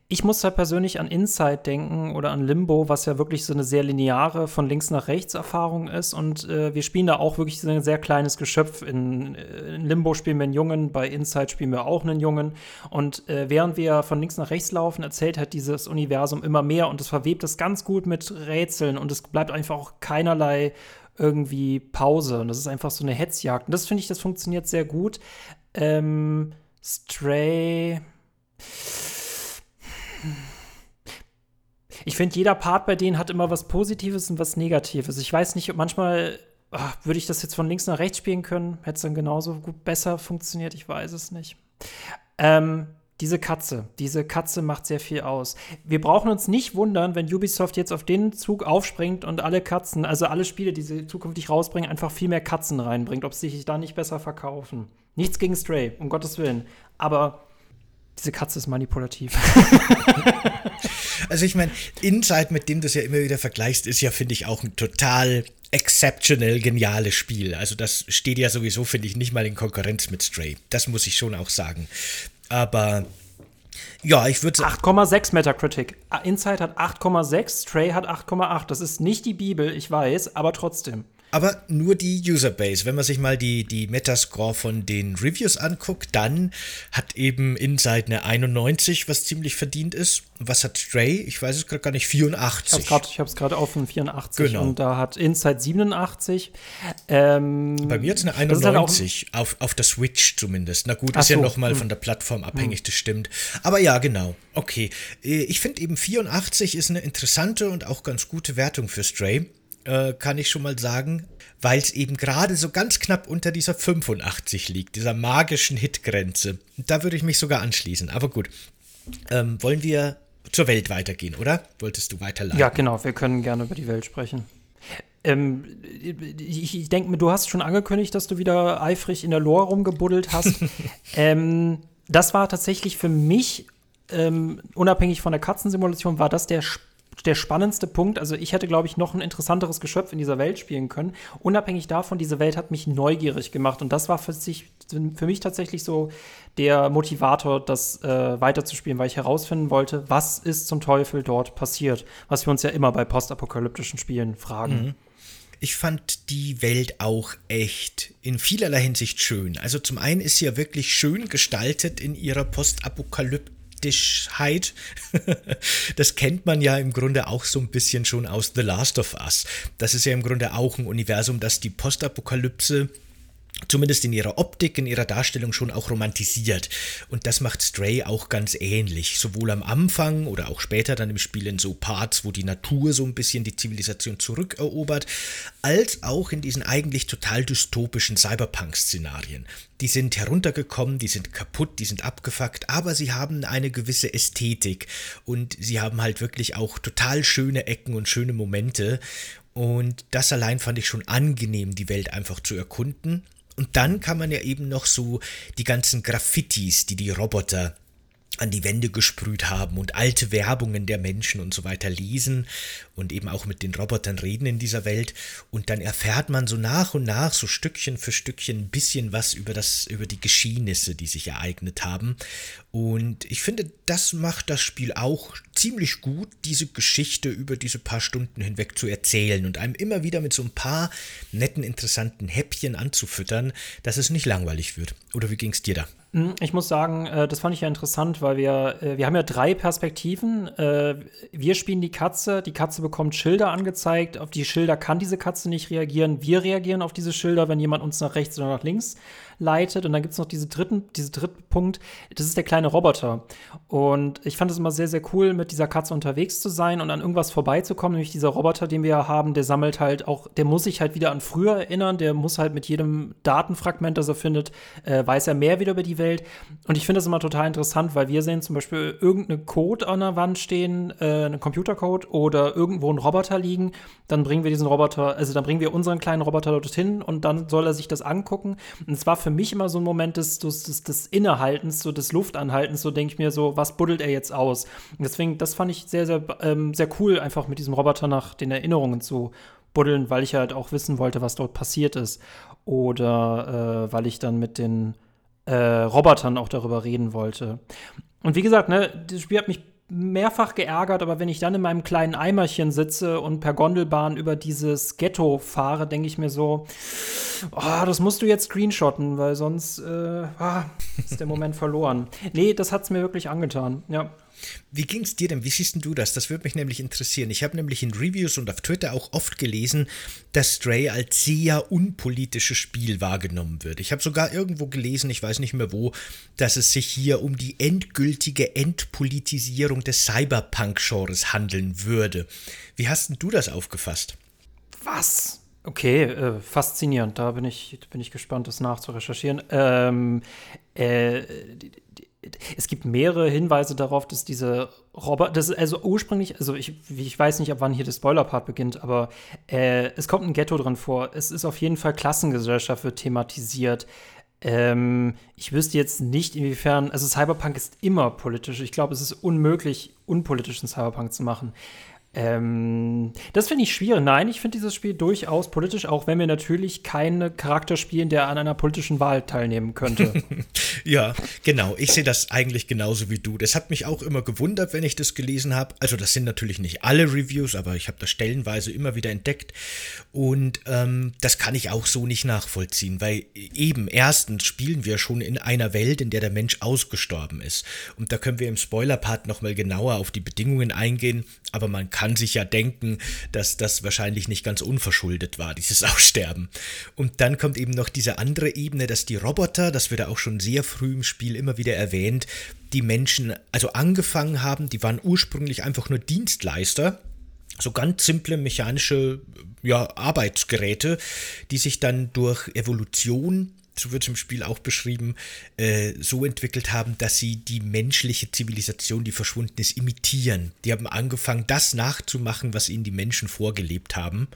Ich muss halt persönlich an Inside denken oder an Limbo, was ja wirklich so eine sehr lineare von links nach rechts Erfahrung ist. Und wir spielen da auch wirklich so ein sehr kleines Geschöpf. In Limbo spielen wir einen Jungen, bei Inside spielen wir auch einen Jungen. Und während wir von links nach rechts laufen, erzählt halt dieses Universum immer mehr. Und es verwebt das ganz gut mit Rätseln. Und es bleibt einfach auch keinerlei irgendwie Pause. Und das ist einfach so eine Hetzjagd. Und das finde ich, das funktioniert sehr gut. Stray. Ich finde, jeder Part bei denen hat immer was Positives und was Negatives. Ich weiß nicht, manchmal würde ich das jetzt von links nach rechts spielen können. Hätte es dann genauso gut besser funktioniert. Ich weiß es nicht. Diese Katze macht sehr viel aus. Wir brauchen uns nicht wundern, wenn Ubisoft jetzt auf den Zug aufspringt und alle Katzen, also alle Spiele, die sie zukünftig rausbringen, einfach viel mehr Katzen reinbringt, ob sie sich da nicht besser verkaufen. Nichts gegen Stray, um Gottes Willen. Aber diese Katze ist manipulativ. Also ich meine, Inside, mit dem du es ja immer wieder vergleichst, ist ja, finde ich, auch ein total exceptional geniales Spiel. Also das steht ja sowieso, finde ich, nicht mal in Konkurrenz mit Stray. Das muss ich schon auch sagen. Aber ja, ich würde sagen 8,6 Metacritic. Inside hat 8,6, Stray hat 8,8. Das ist nicht die Bibel, ich weiß, aber trotzdem. aber nur die Userbase. Wenn man sich mal die Metascore von den Reviews anguckt, dann hat eben Inside eine 91, was ziemlich verdient ist. Was hat Stray? Ich weiß es gerade gar nicht. 84. Ich habe es gerade offen, 84. Genau. Und da hat Inside 87. Bei mir jetzt eine 91, halt auf der Switch zumindest. Na gut, ja nochmal von der Plattform abhängig, das stimmt. Aber ja, genau. Okay. Ich finde eben 84 ist eine interessante und auch ganz gute Wertung für Stray. Kann ich schon mal sagen, weil es eben gerade so ganz knapp unter dieser 85 liegt, dieser magischen Hitgrenze. Da würde ich mich sogar anschließen. Aber gut, wollen wir zur Welt weitergehen, oder? Wolltest du weiterleiten? Ja, genau, wir können gerne über die Welt sprechen. Ich denke mir, du hast schon angekündigt, dass du wieder eifrig in der Lore rumgebuddelt hast. Das war tatsächlich für mich, unabhängig von der Katzensimulation, war das der spannendste Punkt. Also ich hätte, glaube ich, noch ein interessanteres Geschöpf in dieser Welt spielen können. Unabhängig davon, diese Welt hat mich neugierig gemacht. Und das war für mich tatsächlich so der Motivator, das weiterzuspielen, weil ich herausfinden wollte, was ist zum Teufel dort passiert, was wir uns ja immer bei postapokalyptischen Spielen fragen. Mhm. Ich fand die Welt auch echt in vielerlei Hinsicht schön. Also zum einen ist sie ja wirklich schön gestaltet in ihrer Postapokalyptik. Das kennt man ja im Grunde auch so ein bisschen schon aus The Last of Us. Das ist ja im Grunde auch ein Universum, das die Postapokalypse zumindest in ihrer Optik, in ihrer Darstellung schon auch romantisiert. Und das macht Stray auch ganz ähnlich. Sowohl am Anfang oder auch später dann im Spiel in so Parts, wo die Natur so ein bisschen die Zivilisation zurückerobert, als auch in diesen eigentlich total dystopischen Cyberpunk-Szenarien. Die sind heruntergekommen, die sind kaputt, die sind abgefuckt, aber sie haben eine gewisse Ästhetik. Und sie haben halt wirklich auch total schöne Ecken und schöne Momente. Und das allein fand ich schon angenehm, die Welt einfach zu erkunden. Und dann kann man ja eben noch so die ganzen Graffitis, die Roboter an die Wände gesprüht haben und alte Werbungen der Menschen und so weiter lesen und eben auch mit den Robotern reden in dieser Welt. Und dann erfährt man so nach und nach, so Stückchen für Stückchen, ein bisschen was über die Geschehnisse, die sich ereignet haben. Und ich finde, das macht das Spiel auch ziemlich gut, diese Geschichte über diese paar Stunden hinweg zu erzählen und einem immer wieder mit so ein paar netten, interessanten Häppchen anzufüttern, dass es nicht langweilig wird. Oder wie ging's dir da? Ich muss sagen, das fand ich ja interessant, weil wir haben ja drei Perspektiven. Wir spielen die Katze bekommt Schilder angezeigt, auf die Schilder kann diese Katze nicht reagieren. Wir reagieren auf diese Schilder, wenn jemand uns nach rechts oder nach links leitet. Und dann gibt es noch diesen dritten Punkt, das ist der kleine Roboter. Und ich fand es immer sehr, sehr cool, mit dieser Katze unterwegs zu sein und an irgendwas vorbeizukommen. Nämlich dieser Roboter, den wir ja haben, der sammelt halt auch, der muss sich halt wieder an früher erinnern, der muss halt mit jedem Datenfragment, das er findet, weiß er mehr wieder über die Welt. Und ich finde das immer total interessant, weil wir sehen zum Beispiel irgendeinen Code an der Wand stehen, einen Computercode oder irgendwo einen Roboter liegen. Dann bringen wir dann bringen wir unseren kleinen Roboter dorthin und dann soll er sich das angucken. Und es war für mich immer so ein Moment des Innehaltens, so des Luftanhaltens, so denke ich mir so, was buddelt er jetzt aus? Und deswegen, das fand ich sehr, sehr, sehr cool, einfach mit diesem Roboter nach den Erinnerungen zu buddeln, weil ich halt auch wissen wollte, was dort passiert ist. Oder weil ich dann mit den Robotern auch darüber reden wollte. Und wie gesagt, ne, das Spiel hat mich mehrfach geärgert, aber wenn ich dann in meinem kleinen Eimerchen sitze und per Gondelbahn über dieses Ghetto fahre, denke ich mir so, oh, das musst du jetzt screenshotten, weil sonst ist der Moment verloren. Nee, das hat's mir wirklich angetan, ja. Wie ging's dir denn? Wie siehst denn du das? Das würde mich nämlich interessieren. Ich habe nämlich in Reviews und auf Twitter auch oft gelesen, dass Stray als sehr unpolitisches Spiel wahrgenommen wird. Ich habe sogar irgendwo gelesen, ich weiß nicht mehr wo, dass es sich hier um die endgültige Entpolitisierung des Cyberpunk-Genres handeln würde. Wie hast denn du das aufgefasst? Was? Okay, faszinierend. Da bin ich gespannt, das nachzurecherchieren. Es gibt mehrere Hinweise darauf, dass diese Roboter, ich weiß nicht, ab wann hier der Spoiler-Part beginnt, aber es kommt ein Ghetto drin vor. Es ist auf jeden Fall Klassengesellschaft, wird thematisiert. Ich wüsste jetzt nicht, inwiefern, also Cyberpunk ist immer politisch. Ich glaube, es ist unmöglich, unpolitischen Cyberpunk zu machen. Das finde ich schwierig. Nein, ich finde dieses Spiel durchaus politisch, auch wenn wir natürlich keinen Charakter spielen, der an einer politischen Wahl teilnehmen könnte. Ja, genau. Ich sehe das eigentlich genauso wie du. Das hat mich auch immer gewundert, wenn ich das gelesen habe. Also das sind natürlich nicht alle Reviews, aber ich habe das stellenweise immer wieder entdeckt. Und das kann ich auch so nicht nachvollziehen, weil eben erstens spielen wir schon in einer Welt, in der der Mensch ausgestorben ist. Und da können wir im Spoiler-Part nochmal genauer auf die Bedingungen eingehen, aber man kann sich ja denken, dass das wahrscheinlich nicht ganz unverschuldet war, dieses Aussterben. Und dann kommt eben noch diese andere Ebene, dass die Roboter, das wird ja auch schon sehr früh im Spiel immer wieder erwähnt, die Menschen also angefangen haben, die waren ursprünglich einfach nur Dienstleister, so ganz simple mechanische Arbeitsgeräte, die sich dann durch Evolution, so wird es im Spiel auch beschrieben, so entwickelt haben, dass sie die menschliche Zivilisation, die verschwunden ist, imitieren. Die haben angefangen, das nachzumachen, was ihnen die Menschen vorgelebt haben.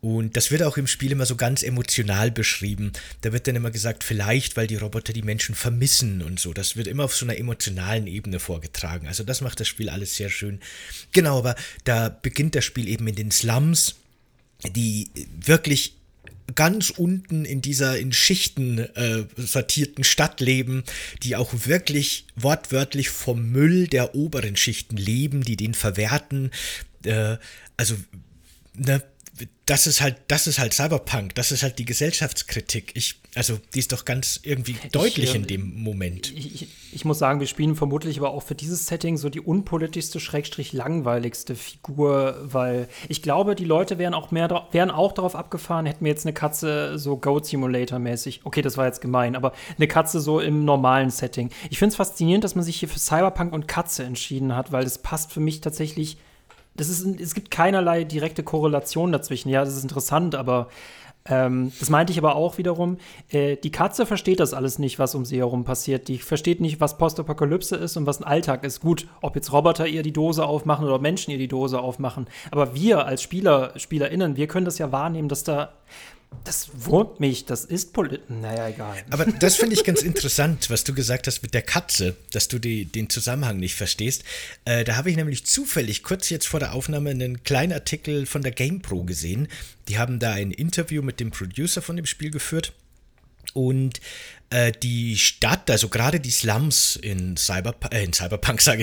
Und das wird auch im Spiel immer so ganz emotional beschrieben. Da wird dann immer gesagt, vielleicht, weil die Roboter die Menschen vermissen und so. Das wird immer auf so einer emotionalen Ebene vorgetragen. Also das macht das Spiel alles sehr schön. Genau, aber da beginnt das Spiel eben in den Slums, die wirklich ganz unten in dieser in Schichten sortierten Stadt leben, die auch wirklich wortwörtlich vom Müll der oberen Schichten leben, die den verwerten. Das ist halt Cyberpunk, das ist halt die Gesellschaftskritik. Die ist doch ganz irgendwie deutlich in dem Moment. Ich muss sagen, wir spielen vermutlich aber auch für dieses Setting so die unpolitischste, schrägstrich langweiligste Figur, weil ich glaube, die Leute wären auch darauf abgefahren, hätten wir jetzt eine Katze so Goat Simulator-mäßig. Okay, das war jetzt gemein, aber eine Katze so im normalen Setting. Ich finde es faszinierend, dass man sich hier für Cyberpunk und Katze entschieden hat, weil das passt für mich tatsächlich. Es gibt keinerlei direkte Korrelation dazwischen. Ja, das ist interessant, aber das meinte ich aber auch wiederum. Die Katze versteht das alles nicht, was um sie herum passiert. Die versteht nicht, was Postapokalypse ist und was ein Alltag ist. Gut, ob jetzt Roboter ihr die Dose aufmachen oder Menschen ihr die Dose aufmachen. Aber wir als SpielerInnen, wir können das ja wahrnehmen, dass da. Das wurmt mich, das ist naja, egal. Aber das finde ich ganz interessant, was du gesagt hast mit der Katze, dass du den Zusammenhang nicht verstehst. Da habe ich nämlich zufällig kurz jetzt vor der Aufnahme einen kleinen Artikel von der GamePro gesehen. Die haben da ein Interview mit dem Producer von dem Spiel geführt. Und die Stadt, also gerade die Slums in Cyberstray,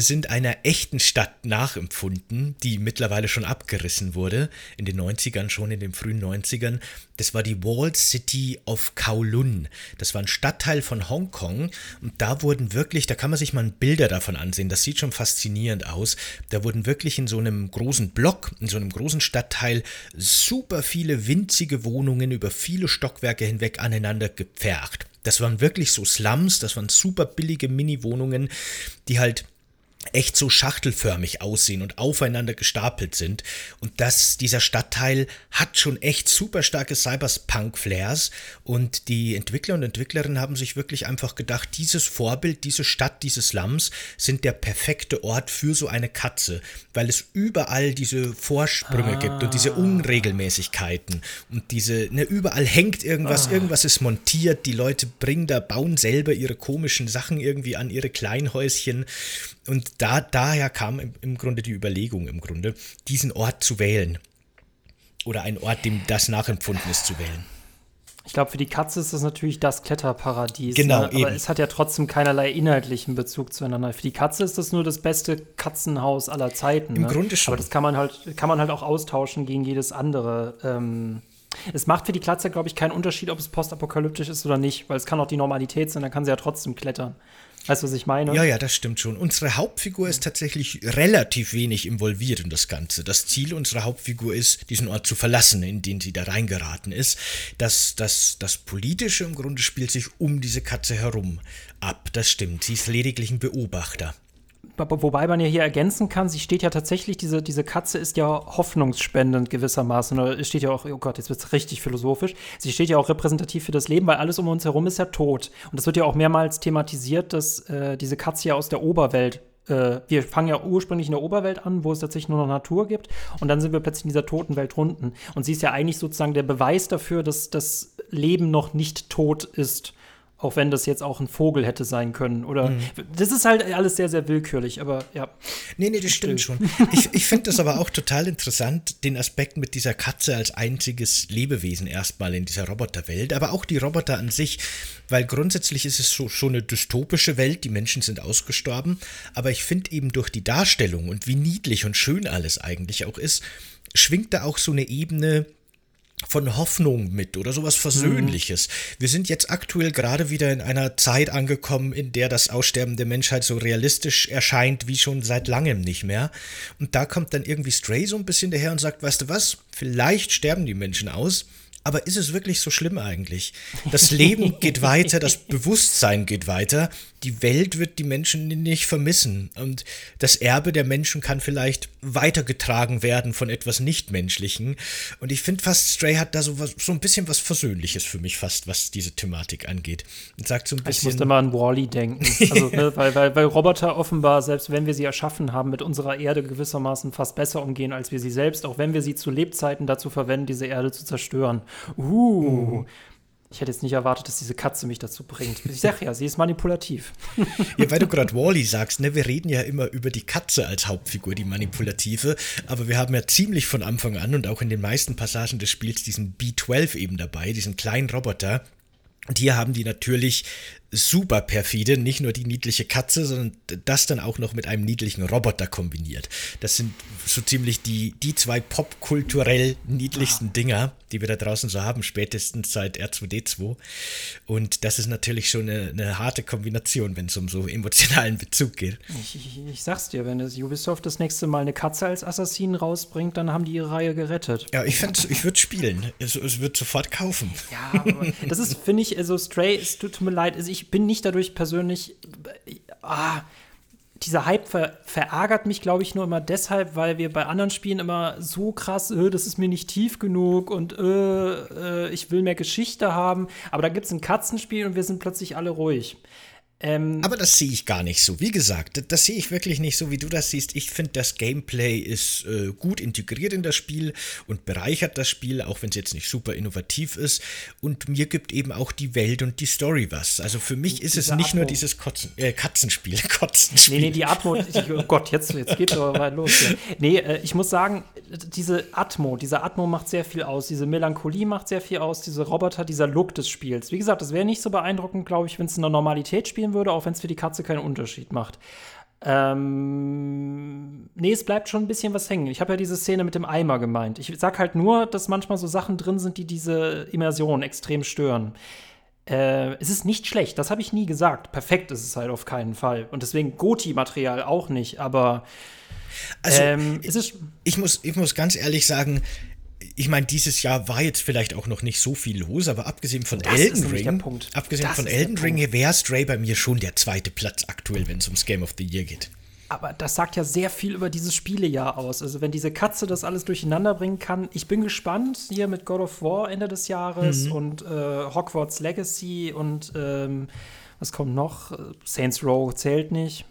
sind einer echten Stadt nachempfunden, die mittlerweile schon abgerissen wurde, in den frühen 90ern. Das war die Walled City of Kowloon. Das war ein Stadtteil von Hongkong und da kann man sich mal Bilder davon ansehen, das sieht schon faszinierend aus, da wurden wirklich in so einem großen Block, in so einem großen Stadtteil super viele winzige Wohnungen über viele Stockwerke hinweg aneinander gepfercht. Das waren wirklich so Slums, das waren super billige Mini-Wohnungen, die halt echt so schachtelförmig aussehen und aufeinander gestapelt sind. Und dieser Stadtteil hat schon echt super starke Cyberpunk-Flares und die Entwickler und Entwicklerinnen haben sich wirklich einfach gedacht, dieses Vorbild, diese Stadt, diese Slums sind der perfekte Ort für so eine Katze, weil es überall diese Vorsprünge gibt und diese Unregelmäßigkeiten und überall hängt irgendwas, irgendwas ist montiert, die Leute bauen selber ihre komischen Sachen irgendwie an ihre Kleinhäuschen. Und daher kam im Grunde die Überlegung, diesen Ort zu wählen. Oder einen Ort, dem das nachempfunden ist, zu wählen. Ich glaube, für die Katze ist das natürlich das Kletterparadies. Genau, ne? Aber eben. Es hat ja trotzdem keinerlei inhaltlichen Bezug zueinander. Für die Katze ist das nur das beste Katzenhaus aller Zeiten. Im Grunde schon. Aber das kann man halt auch austauschen gegen jedes andere. Es macht für die Katze, glaube ich, keinen Unterschied, ob es postapokalyptisch ist oder nicht. Weil es kann auch die Normalität sein, dann kann sie ja trotzdem klettern. Weißt du, was ich meine? Ja, das stimmt schon. Unsere Hauptfigur ist tatsächlich relativ wenig involviert in das Ganze. Das Ziel unserer Hauptfigur ist, diesen Ort zu verlassen, in den sie da reingeraten ist. Das Politische im Grunde spielt sich um diese Katze herum ab. Das stimmt. Sie ist lediglich ein Beobachter. Wobei man ja hier ergänzen kann, sie steht ja tatsächlich, diese Katze ist ja hoffnungsspendend gewissermaßen. Es steht ja auch, oh Gott, jetzt wird es richtig philosophisch, sie steht ja auch repräsentativ für das Leben, weil alles um uns herum ist ja tot. Und das wird ja auch mehrmals thematisiert, dass diese Katze ja aus der Oberwelt, wir fangen ja ursprünglich in der Oberwelt an, wo es tatsächlich nur noch Natur gibt. Und dann sind wir plötzlich in dieser toten Welt unten. Und sie ist ja eigentlich sozusagen der Beweis dafür, dass das Leben noch nicht tot ist. Auch wenn das jetzt auch ein Vogel hätte sein können. Oder das ist halt alles sehr, sehr willkürlich, aber ja. Nee, das stimmt schon. Ich finde das aber auch total interessant, den Aspekt mit dieser Katze als einziges Lebewesen erstmal in dieser Roboterwelt, aber auch die Roboter an sich, weil grundsätzlich ist es so eine dystopische Welt, die Menschen sind ausgestorben, aber ich finde eben durch die Darstellung und wie niedlich und schön alles eigentlich auch ist, schwingt da auch so eine Ebene von Hoffnung mit oder sowas Versöhnliches. Wir sind jetzt aktuell gerade wieder in einer Zeit angekommen, in der das Aussterben der Menschheit so realistisch erscheint wie schon seit langem nicht mehr. Und da kommt dann irgendwie Stray so ein bisschen daher und sagt, weißt du was, vielleicht sterben die Menschen aus, aber ist es wirklich so schlimm eigentlich? Das Leben geht weiter, das Bewusstsein geht weiter, die Welt wird die Menschen nicht vermissen und das Erbe der Menschen kann vielleicht weitergetragen werden von etwas Nichtmenschlichen. Und ich finde fast, Stray hat da so ein bisschen was Versöhnliches für mich fast, was diese Thematik angeht. Und sagt so ein bisschen, ich musste mal an Wall-E denken, also, ne, weil Roboter offenbar, selbst wenn wir sie erschaffen haben, mit unserer Erde gewissermaßen fast besser umgehen als wir sie selbst, auch wenn wir sie zu Lebzeiten dazu verwenden, diese Erde zu zerstören. Ich hätte jetzt nicht erwartet, dass diese Katze mich dazu bringt. Ich sag ja, sie ist manipulativ. Ja, weil du gerade Wall-E sagst, ne, wir reden ja immer über die Katze als Hauptfigur, die manipulative, aber wir haben ja ziemlich von Anfang an und auch in den meisten Passagen des Spiels diesen B12 eben dabei, diesen kleinen Roboter. Und hier haben die natürlich super perfide, nicht nur die niedliche Katze, sondern das dann auch noch mit einem niedlichen Roboter kombiniert. Das sind so ziemlich die zwei popkulturell niedlichsten Dinger, die wir da draußen so haben, spätestens seit R2D2. Und das ist natürlich schon eine harte Kombination, wenn es um so emotionalen Bezug geht. Ich sag's dir, wenn das Ubisoft das nächste Mal eine Katze als Assassinen rausbringt, dann haben die ihre Reihe gerettet. Ja, ich würde spielen. Es wird sofort kaufen. Ja, aber das ist, finde ich, also Stray, es tut mir leid, ich bin nicht dadurch persönlich, dieser Hype verärgert mich, glaube ich, nur immer deshalb, weil wir bei anderen Spielen immer so krass, das ist mir nicht tief genug und ich will mehr Geschichte haben. Aber da gibt es ein Katzenspiel und wir sind plötzlich alle ruhig. Aber das sehe ich gar nicht so. Wie gesagt, das sehe ich wirklich nicht so, wie du das siehst. Ich finde, das Gameplay ist gut integriert in das Spiel und bereichert das Spiel, auch wenn es jetzt nicht super innovativ ist. Und mir gibt eben auch die Welt und die Story was. Also für mich ist es nicht nur dieses Katzenspiel. Nee, die Atmo. Oh Gott, jetzt geht's aber weit los. Ja. Nee, ich muss sagen, diese Atmo macht sehr viel aus. Diese Melancholie macht sehr viel aus. Diese Roboter, dieser Look des Spiels. Wie gesagt, das wäre nicht so beeindruckend, glaube ich, wenn es in der Normalität spielen würde, auch wenn es für die Katze keinen Unterschied macht. Es bleibt schon ein bisschen was hängen. Ich habe ja diese Szene mit dem Eimer gemeint. Ich sag halt nur, dass manchmal so Sachen drin sind, die diese Immersion extrem stören. Es ist nicht schlecht, das habe ich nie gesagt. Perfekt ist es halt auf keinen Fall. Und deswegen GOTY-Material auch nicht, aber also, ich muss ganz ehrlich sagen, ich meine, dieses Jahr war jetzt vielleicht auch noch nicht so viel los, aber abgesehen von Elden Ring wäre Stray bei mir schon der zweite Platz aktuell, wenn es ums Game of the Year geht. Aber das sagt ja sehr viel über dieses Spielejahr aus. Also wenn diese Katze das alles durcheinander bringen kann, ich bin gespannt hier mit God of War Ende des Jahres und Hogwarts Legacy und was kommt noch? Saints Row zählt nicht.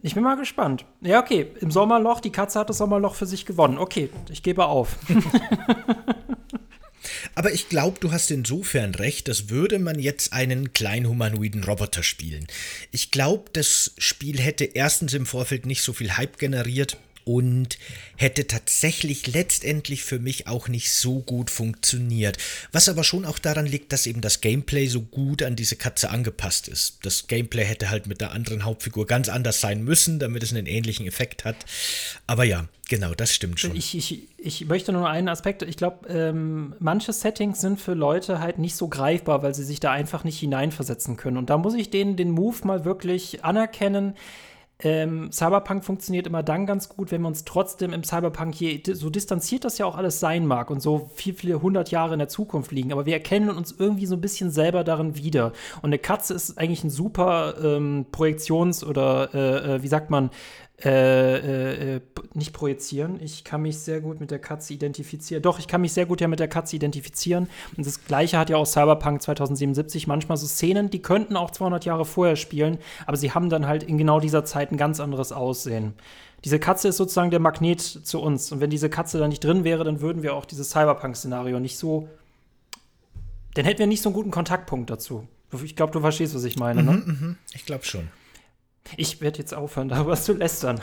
Ich bin mal gespannt. Ja, okay, im Sommerloch, die Katze hat das Sommerloch für sich gewonnen. Okay, ich gebe auf. Aber ich glaube, du hast insofern recht, dass würde man jetzt einen kleinen humanoiden Roboter spielen. Ich glaube, das Spiel hätte erstens im Vorfeld nicht so viel Hype generiert und hätte tatsächlich letztendlich für mich auch nicht so gut funktioniert. Was aber schon auch daran liegt, dass eben das Gameplay so gut an diese Katze angepasst ist. Das Gameplay hätte halt mit der anderen Hauptfigur ganz anders sein müssen, damit es einen ähnlichen Effekt hat. Aber ja, genau, das stimmt schon. Ich möchte nur einen Aspekt, ich glaube, manche Settings sind für Leute halt nicht so greifbar, weil sie sich da einfach nicht hineinversetzen können. Und da muss ich denen den Move mal wirklich anerkennen. Cyberpunk funktioniert immer dann ganz gut, wenn wir uns trotzdem im Cyberpunk, so distanziert das ja auch alles sein mag und so viele 100 Jahre in der Zukunft liegen, aber wir erkennen uns irgendwie so ein bisschen selber darin wieder. Und eine Katze ist eigentlich ein super Projektions- oder wie sagt man, nicht projizieren. Ich kann mich sehr gut mit der Katze identifizieren. Doch, ich kann mich sehr gut mit der Katze identifizieren. Und das Gleiche hat ja auch Cyberpunk 2077 manchmal so Szenen, die könnten auch 200 Jahre vorher spielen, aber sie haben dann halt in genau dieser Zeit ein ganz anderes Aussehen. Diese Katze ist sozusagen der Magnet zu uns. Und wenn diese Katze da nicht drin wäre, dann würden wir auch dieses Cyberpunk-Szenario nicht so, dann hätten wir nicht so einen guten Kontaktpunkt dazu. Ich glaube, du verstehst, was ich meine, ne? Mhm, ich glaube schon. Ich werde jetzt aufhören, darüber zu lästern.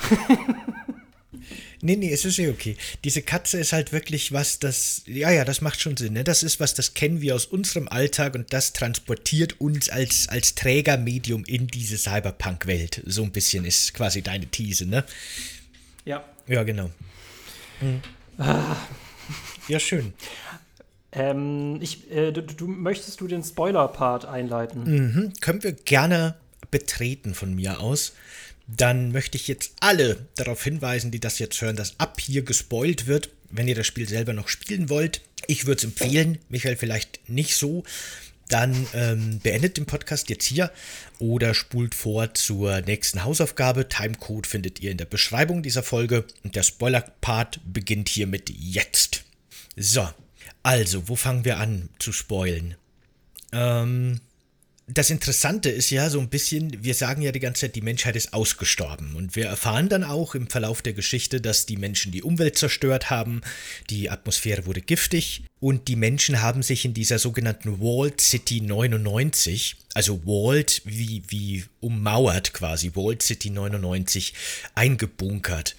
Nee, es ist eh okay. Diese Katze ist halt wirklich was, das, ja, das macht schon Sinn, ne? Das ist was, das kennen wir aus unserem Alltag und das transportiert uns als Trägermedium in diese Cyberpunk-Welt. So ein bisschen ist quasi deine These, ne? Ja. Ja, genau. Mhm. Ah. Ja, schön. Möchtest du den Spoiler-Part einleiten? Mhm, können wir gerne betreten von mir aus. Dann möchte ich jetzt alle darauf hinweisen, die das jetzt hören, dass ab hier gespoilt wird, wenn ihr das Spiel selber noch spielen wollt. Ich würde es empfehlen, Michael vielleicht nicht so. Dann beendet den Podcast jetzt hier oder spult vor zur nächsten Hausaufgabe. Timecode findet ihr in der Beschreibung dieser Folge und der Spoiler-Part beginnt hiermit jetzt. So. Also, wo fangen wir an zu spoilen? Das Interessante ist ja so ein bisschen, wir sagen ja die ganze Zeit, die Menschheit ist ausgestorben. Und wir erfahren dann auch im Verlauf der Geschichte, dass die Menschen die Umwelt zerstört haben, die Atmosphäre wurde giftig und die Menschen haben sich in dieser sogenannten Walled City 99, also walled wie ummauert quasi, Walled City 99 eingebunkert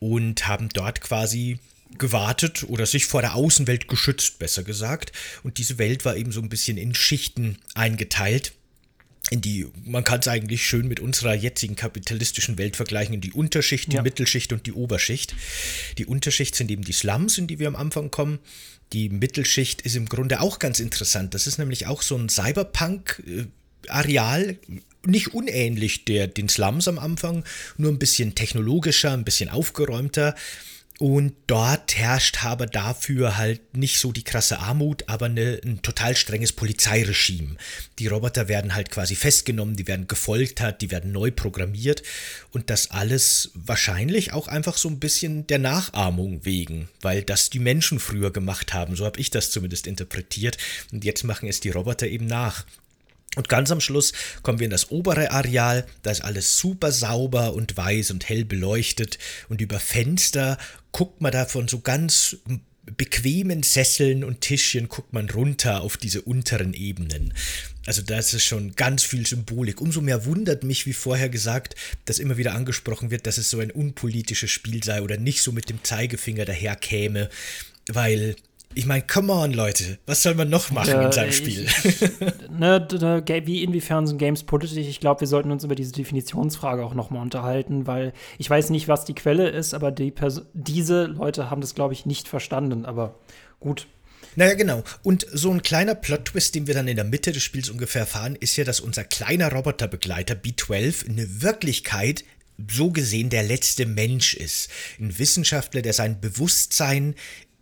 und haben dort quasi gewartet oder sich vor der Außenwelt geschützt, besser gesagt. Und diese Welt war eben so ein bisschen in Schichten eingeteilt, in die, man kann es eigentlich schön mit unserer jetzigen kapitalistischen Welt vergleichen, in die Unterschicht, die Mittelschicht und die Oberschicht. Die Unterschicht sind eben die Slums, in die wir am Anfang kommen. Die Mittelschicht ist im Grunde auch ganz interessant. Das ist nämlich auch so ein Cyberpunk-Areal, nicht unähnlich den Slums am Anfang, nur ein bisschen technologischer, ein bisschen aufgeräumter. Und dort herrscht aber dafür halt nicht so die krasse Armut, aber ein total strenges Polizeiregime. Die Roboter werden halt quasi festgenommen, die werden gefoltert, die werden neu programmiert. Und das alles wahrscheinlich auch einfach so ein bisschen der Nachahmung wegen, weil das die Menschen früher gemacht haben. So habe ich das zumindest interpretiert. Und jetzt machen es die Roboter eben nach. Und ganz am Schluss kommen wir in das obere Areal, da ist alles super sauber und weiß und hell beleuchtet und über Fenster guckt man da von so ganz bequemen Sesseln und Tischchen guckt man runter auf diese unteren Ebenen. Also das ist schon ganz viel Symbolik. Umso mehr wundert mich, wie vorher gesagt, dass immer wieder angesprochen wird, dass es so ein unpolitisches Spiel sei oder nicht so mit dem Zeigefinger daherkäme, weil... Ich meine, come on, Leute, was soll man noch machen in seinem Spiel? Wie inwiefern sind Games politisch? Ich glaube, wir sollten uns über diese Definitionsfrage auch nochmal unterhalten, weil ich weiß nicht, was die Quelle ist, aber diese Leute haben das, glaube ich, nicht verstanden. Aber gut. Naja, genau. Und so ein kleiner Plot-Twist, den wir dann in der Mitte des Spiels ungefähr erfahren, ist ja, dass unser kleiner Roboterbegleiter B12 eine Wirklichkeit so gesehen der letzte Mensch ist. Ein Wissenschaftler, der sein Bewusstsein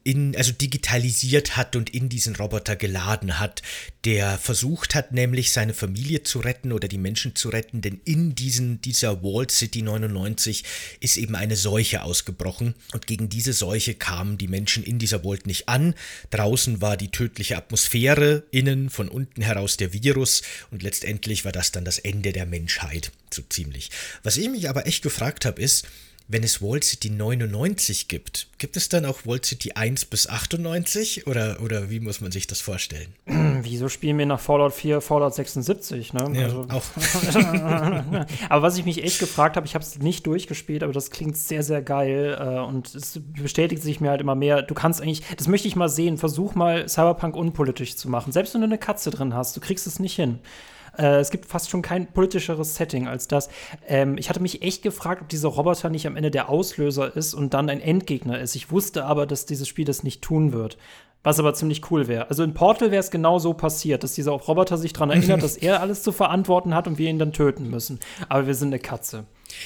digitalisiert hat und in diesen Roboter geladen hat, der versucht hat, nämlich seine Familie zu retten oder die Menschen zu retten, denn in dieser Walled City 99 ist eben eine Seuche ausgebrochen und gegen diese Seuche kamen die Menschen in dieser Walled nicht an. Draußen war die tödliche Atmosphäre, innen von unten heraus der Virus und letztendlich war das dann das Ende der Menschheit, so ziemlich. Was ich mich aber echt gefragt habe, ist, wenn es Walled City 99 gibt, gibt es dann auch Walled City 1 bis 98? Oder wie muss man sich das vorstellen? Wieso spielen wir nach Fallout 4 Fallout 76? Ne? Ja, also, auch. Aber was ich mich echt gefragt habe, ich habe es nicht durchgespielt, aber das klingt sehr, sehr geil. Und es bestätigt sich mir halt immer mehr. Du kannst eigentlich, das möchte ich mal sehen, versuch mal Cyberpunk unpolitisch zu machen. Selbst wenn du eine Katze drin hast, du kriegst es nicht hin. Es gibt fast schon kein politischeres Setting als das. Ich hatte mich echt gefragt, ob dieser Roboter nicht am Ende der Auslöser ist und dann ein Endgegner ist. Ich wusste aber, dass dieses Spiel das nicht tun wird. Was aber ziemlich cool wäre. Also in Portal wäre es genau so passiert, dass dieser Roboter sich daran erinnert, dass er alles zu verantworten hat und wir ihn dann töten müssen. Aber wir sind eine Katze.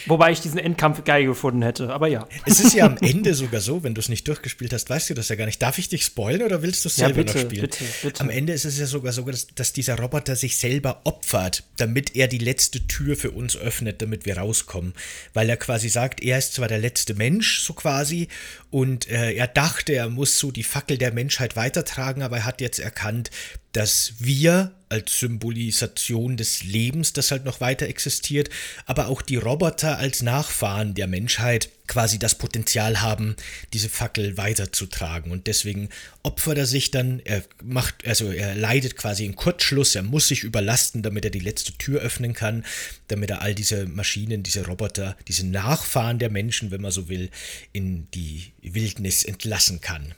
Wobei ich diesen Endkampf geil gefunden hätte, aber ja. Es ist ja am Ende sogar so, wenn du es nicht durchgespielt hast, weißt du das ja gar nicht. Darf ich dich spoilern oder willst du es selber noch spielen? Bitte. Am Ende ist es ja sogar so, dass dieser Roboter sich selber opfert, damit er die letzte Tür für uns öffnet, damit wir rauskommen. Weil er quasi sagt, er ist zwar der letzte Mensch, so quasi, und er dachte, er muss so die Fackel der Menschheit weitertragen, aber er hat jetzt erkannt, dass wir als Symbolisation des Lebens, das halt noch weiter existiert, aber auch die Roboter als Nachfahren der Menschheit quasi das Potenzial haben, diese Fackel weiterzutragen. Und deswegen opfert er sich dann, er leidet quasi einen Kurzschluss, er muss sich überlasten, damit er die letzte Tür öffnen kann, damit er all diese Maschinen, diese Roboter, diese Nachfahren der Menschen, wenn man so will, in die Wildnis entlassen kann.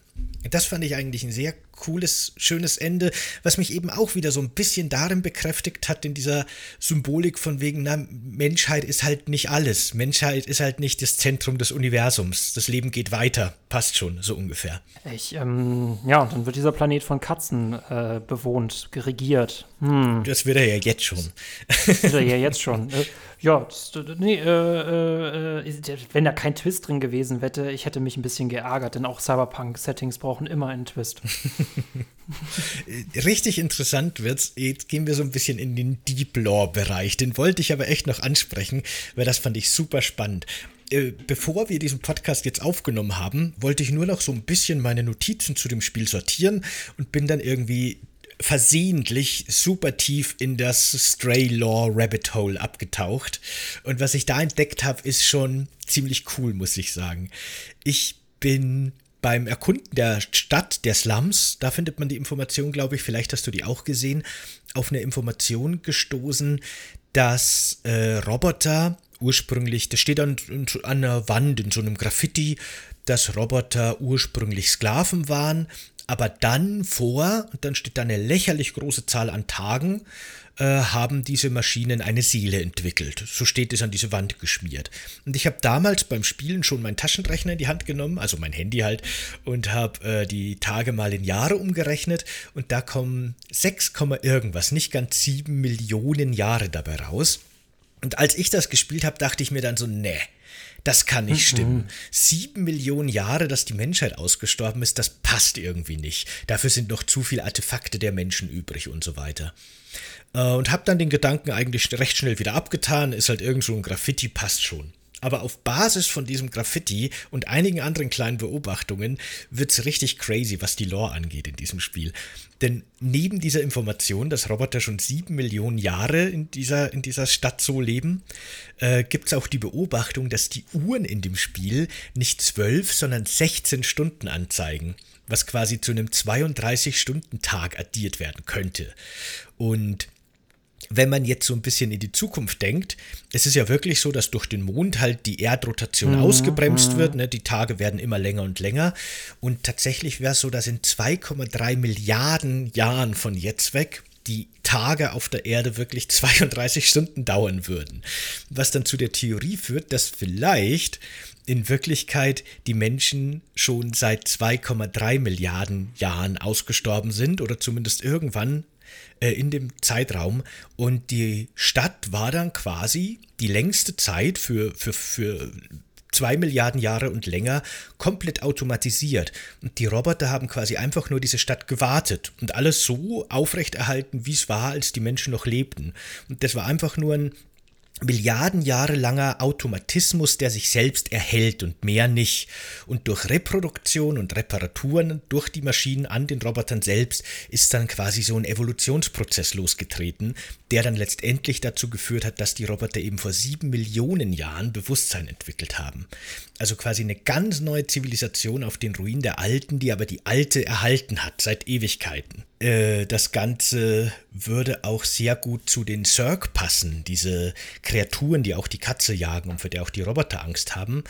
Das fand ich eigentlich ein sehr cooles, schönes Ende, was mich eben auch wieder so ein bisschen darin bekräftigt hat, in dieser Symbolik von wegen, na, Menschheit ist halt nicht alles. Menschheit ist halt nicht das Zentrum des Universums. Das Leben geht weiter. Passt schon, so ungefähr. Und dann wird dieser Planet von Katzen bewohnt, regiert. Das wird er ja jetzt schon. Wenn da kein Twist drin gewesen wäre, ich hätte mich ein bisschen geärgert, denn auch Cyberpunk-Settings brauchen immer einen Twist. Richtig interessant wird's. Jetzt gehen wir so ein bisschen in den Deep-Lore-Bereich. Den wollte ich aber echt noch ansprechen, weil das fand ich super spannend. Bevor wir diesen Podcast jetzt aufgenommen haben, wollte ich nur noch so ein bisschen meine Notizen zu dem Spiel sortieren und bin dann irgendwie versehentlich super tief in das Stray-Lore-Rabbit-Hole abgetaucht. Und was ich da entdeckt habe, ist schon ziemlich cool, muss ich sagen. Ich bin beim Erkunden der Stadt, der Slums, da findet man die Information, glaube ich, vielleicht hast du die auch gesehen, auf eine Information gestoßen, dass Roboter ursprünglich, das steht an einer Wand in so einem Graffiti, dass Roboter ursprünglich Sklaven waren, aber dann dann steht da eine lächerlich große Zahl an Tagen, haben diese Maschinen eine Seele entwickelt. So steht es an diese Wand geschmiert. Und ich habe damals beim Spielen schon meinen Taschenrechner in die Hand genommen, also mein Handy halt, und habe die Tage mal in Jahre umgerechnet. Und da kommen 6, irgendwas, nicht ganz 7 Millionen Jahre dabei raus. Und als ich das gespielt habe, dachte ich mir dann so, nee, das kann nicht stimmen. 7 Millionen Jahre, dass die Menschheit ausgestorben ist, das passt irgendwie nicht. Dafür sind noch zu viele Artefakte der Menschen übrig und so weiter. Und habe dann den Gedanken eigentlich recht schnell wieder abgetan, ist halt irgend so ein Graffiti, passt schon. Aber auf Basis von diesem Graffiti und einigen anderen kleinen Beobachtungen wird's richtig crazy, was die Lore angeht in diesem Spiel. Denn neben dieser Information, dass Roboter schon 7 Millionen Jahre in dieser Stadt so leben, gibt's auch die Beobachtung, dass die Uhren in dem Spiel nicht 12, sondern 16 Stunden anzeigen, was quasi zu einem 32-Stunden-Tag addiert werden könnte. Und wenn man jetzt so ein bisschen in die Zukunft denkt, es ist ja wirklich so, dass durch den Mond halt die Erdrotation ausgebremst wird, ne? Die Tage werden immer länger und länger und tatsächlich wäre es so, dass in 2,3 Milliarden Jahren von jetzt weg die Tage auf der Erde wirklich 32 Stunden dauern würden, was dann zu der Theorie führt, dass vielleicht in Wirklichkeit die Menschen schon seit 2,3 Milliarden Jahren ausgestorben sind oder zumindest irgendwann in dem Zeitraum und die Stadt war dann quasi die längste Zeit für 2 Milliarden Jahre und länger komplett automatisiert und die Roboter haben quasi einfach nur diese Stadt gewartet und alles so aufrechterhalten, wie es war, als die Menschen noch lebten und das war einfach nur ein Milliarden Jahre langer Automatismus, der sich selbst erhält und mehr nicht. Und durch Reproduktion und Reparaturen durch die Maschinen an den Robotern selbst ist dann quasi so ein Evolutionsprozess losgetreten, der dann letztendlich dazu geführt hat, dass die Roboter eben vor 7 Millionen Jahren Bewusstsein entwickelt haben. Also quasi eine ganz neue Zivilisation auf den Ruinen der alten, die aber die alte erhalten hat seit Ewigkeiten. Das Ganze würde auch sehr gut zu den Zerg passen, diese Kreaturen, die auch die Katze jagen und für die auch die Roboter Angst haben,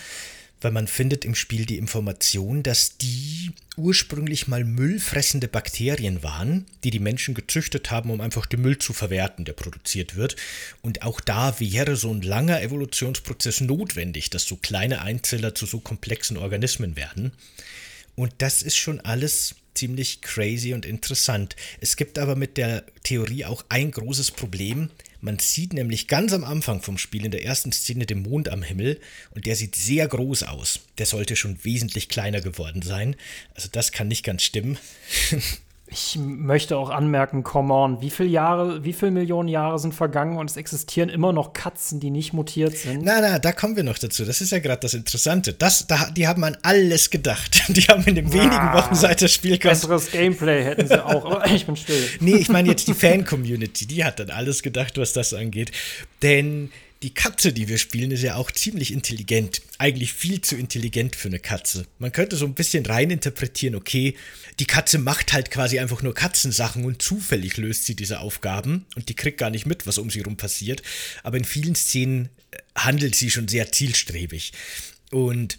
weil man findet im Spiel die Information, dass die ursprünglich mal müllfressende Bakterien waren, die die Menschen gezüchtet haben, um einfach den Müll zu verwerten, der produziert wird. Und auch da wäre so ein langer Evolutionsprozess notwendig, dass so kleine Einzeller zu so komplexen Organismen werden. Und das ist schon alles ziemlich crazy und interessant. Es gibt aber mit der Theorie auch ein großes Problem. Man sieht nämlich ganz am Anfang vom Spiel in der ersten Szene den Mond am Himmel und der sieht sehr groß aus. Der sollte schon wesentlich kleiner geworden sein. Also das kann nicht ganz stimmen. Ich möchte auch anmerken, come on, wie viel Millionen Jahre sind vergangen und es existieren immer noch Katzen, die nicht mutiert sind? Na, da kommen wir noch dazu. Das ist ja gerade das Interessante. Die haben an alles gedacht. Die haben in den wenigen Wochen seit das Spiel kommt. Besseres Gameplay hätten sie auch. Aber ich bin still. Nee, ich meine jetzt die Fan-Community. Die hat an alles gedacht, was das angeht. Denn Die Katze, die wir spielen, ist ja auch ziemlich intelligent. Eigentlich viel zu intelligent für eine Katze. Man könnte so ein bisschen reininterpretieren, okay, die Katze macht halt quasi einfach nur Katzensachen und zufällig löst sie diese Aufgaben und die kriegt gar nicht mit, was um sie rum passiert. Aber in vielen Szenen handelt sie schon sehr zielstrebig. Und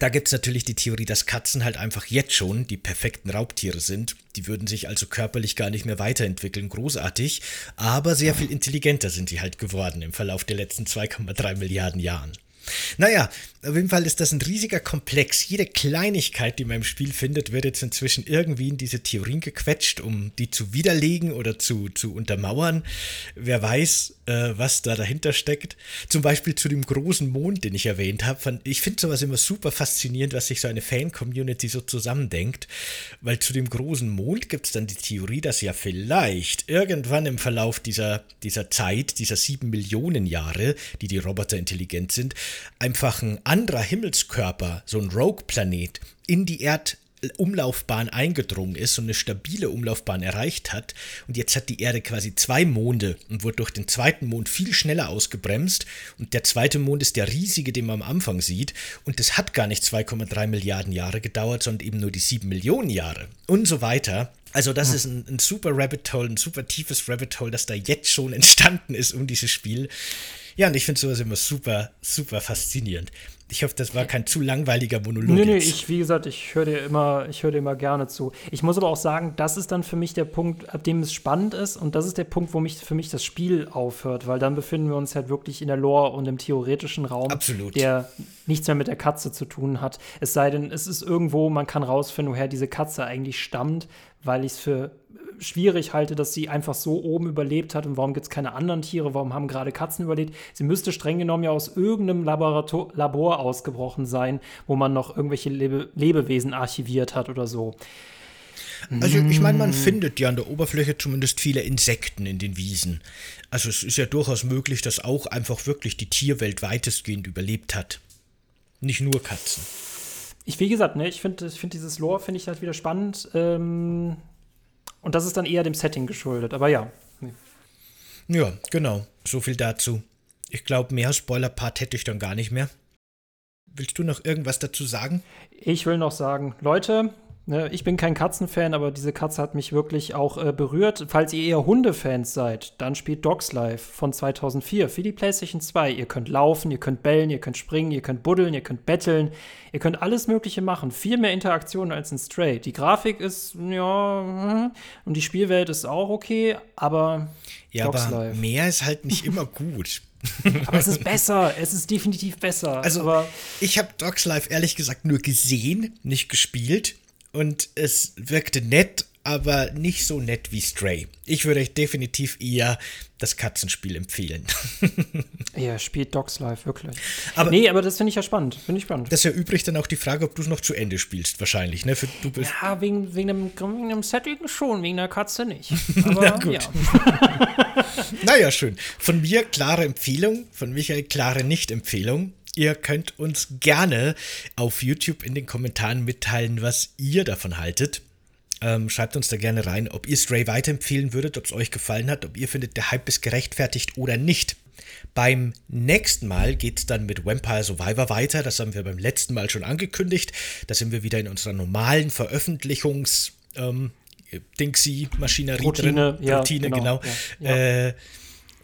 da gibt es natürlich die Theorie, dass Katzen halt einfach jetzt schon die perfekten Raubtiere sind. Die würden sich also körperlich gar nicht mehr weiterentwickeln, großartig. Aber sehr viel intelligenter sind die halt geworden im Verlauf der letzten 2,3 Milliarden Jahren. Naja, auf jeden Fall ist das ein riesiger Komplex. Jede Kleinigkeit, die man im Spiel findet, wird jetzt inzwischen irgendwie in diese Theorien gequetscht, um die zu widerlegen oder zu untermauern. Wer weiß, was da dahinter steckt. Zum Beispiel zu dem großen Mond, den ich erwähnt habe. Ich finde sowas immer super faszinierend, was sich so eine Fan-Community so zusammendenkt. Weil zu dem großen Mond gibt es dann die Theorie, dass ja vielleicht irgendwann im Verlauf dieser Zeit, dieser 7 Millionen Jahre, die Roboter intelligent sind, einfach ein anderer Himmelskörper, so ein Rogue-Planet, in die Erdumlaufbahn eingedrungen ist und eine stabile Umlaufbahn erreicht hat. Und jetzt hat die Erde quasi 2 Monde und wurde durch den zweiten Mond viel schneller ausgebremst. Und der zweite Mond ist der riesige, den man am Anfang sieht. Und das hat gar nicht 2,3 Milliarden Jahre gedauert, sondern eben nur die 7 Millionen Jahre und so weiter. Also das ist ein super Rabbit Hole, ein super tiefes Rabbit Hole, das da jetzt schon entstanden ist um dieses Spiel. Ja, und ich finde sowas immer super, super faszinierend. Ich hoffe, das war kein zu langweiliger Monolog. Nee, ich höre dir immer gerne zu. Ich muss aber auch sagen, das ist dann für mich der Punkt, ab dem es spannend ist. Und das ist der Punkt, wo für mich das Spiel aufhört. Weil dann befinden wir uns halt wirklich in der Lore und im theoretischen Raum, absolut, der nichts mehr mit der Katze zu tun hat. Es sei denn, es ist irgendwo, man kann rausfinden, woher diese Katze eigentlich stammt, weil ich es für schwierig halte, dass sie einfach so oben überlebt hat und warum gibt es keine anderen Tiere, warum haben gerade Katzen überlebt? Sie müsste streng genommen ja aus irgendeinem Labor ausgebrochen sein, wo man noch irgendwelche Lebewesen archiviert hat oder so. Also ich meine, man findet ja an der Oberfläche zumindest viele Insekten in den Wiesen. Also es ist ja durchaus möglich, dass auch einfach wirklich die Tierwelt weitestgehend überlebt hat. Nicht nur Katzen. Ich finde dieses Lore, finde ich halt wieder spannend. Und das ist dann eher dem Setting geschuldet, aber ja. Ja, genau. So viel dazu. Ich glaube, mehr Spoiler-Part hätte ich dann gar nicht mehr. Willst du noch irgendwas dazu sagen? Ich will noch sagen, Leute, ich bin kein Katzenfan, aber diese Katze hat mich wirklich auch berührt. Falls ihr eher Hundefans seid, dann spielt Dogs Life von 2004 für die PlayStation 2. Ihr könnt laufen, ihr könnt bellen, ihr könnt springen, ihr könnt buddeln, ihr könnt betteln. Ihr könnt alles Mögliche machen. Viel mehr Interaktion als in Stray. Die Grafik ist, ja, und die Spielwelt ist auch okay, aber ja, Dogs aber Life. Mehr ist halt nicht immer gut. Aber es ist besser, es ist definitiv besser. Also, aber ich habe Dogs Life ehrlich gesagt nur gesehen, nicht gespielt. Und es wirkte nett, aber nicht so nett wie Stray. Ich würde euch definitiv eher das Katzenspiel empfehlen. Ja, spielt Dogs Life, wirklich. Aber nee, aber das finde ich ja spannend. Das ist ja übrig dann auch die Frage, ob du es noch zu Ende spielst, wahrscheinlich. Ne? Ja, wegen dem Setting schon, wegen der Katze nicht. Aber na gut. Ja. Naja, schön. Von mir klare Empfehlung, von Michael klare Nicht-Empfehlung. Ihr könnt uns gerne auf YouTube in den Kommentaren mitteilen, was ihr davon haltet. Schreibt uns da gerne rein, ob ihr Stray weiterempfehlen würdet, ob es euch gefallen hat, ob ihr findet, der Hype ist gerechtfertigt oder nicht. Beim nächsten Mal geht es dann mit Vampire Survivor weiter. Das haben wir beim letzten Mal schon angekündigt. Da sind wir wieder in unserer normalen Veröffentlichungs-Dingsy-Maschinerie drin. Routine, genau. Ja, ja.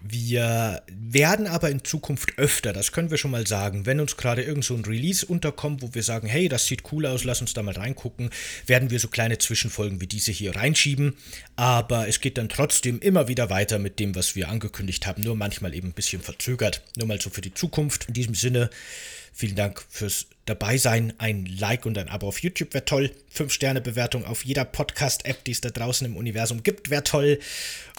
Wir werden aber in Zukunft öfter, das können wir schon mal sagen, wenn uns gerade irgend so ein Release unterkommt, wo wir sagen, hey, das sieht cool aus, lass uns da mal reingucken, werden wir so kleine Zwischenfolgen wie diese hier reinschieben. Aber es geht dann trotzdem immer wieder weiter mit dem, was wir angekündigt haben, nur manchmal eben ein bisschen verzögert. Nur mal so für die Zukunft. In diesem Sinne, vielen Dank fürs Dabeisein. Ein Like und ein Abo auf YouTube wäre toll. 5-Sterne-Bewertung auf jeder Podcast-App, die es da draußen im Universum gibt, wäre toll.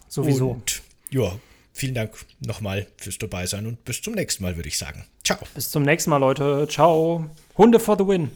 Sowieso. Und ja, vielen Dank nochmal fürs Dabeisein und bis zum nächsten Mal, würde ich sagen. Ciao. Bis zum nächsten Mal, Leute. Ciao. Hunde for the win.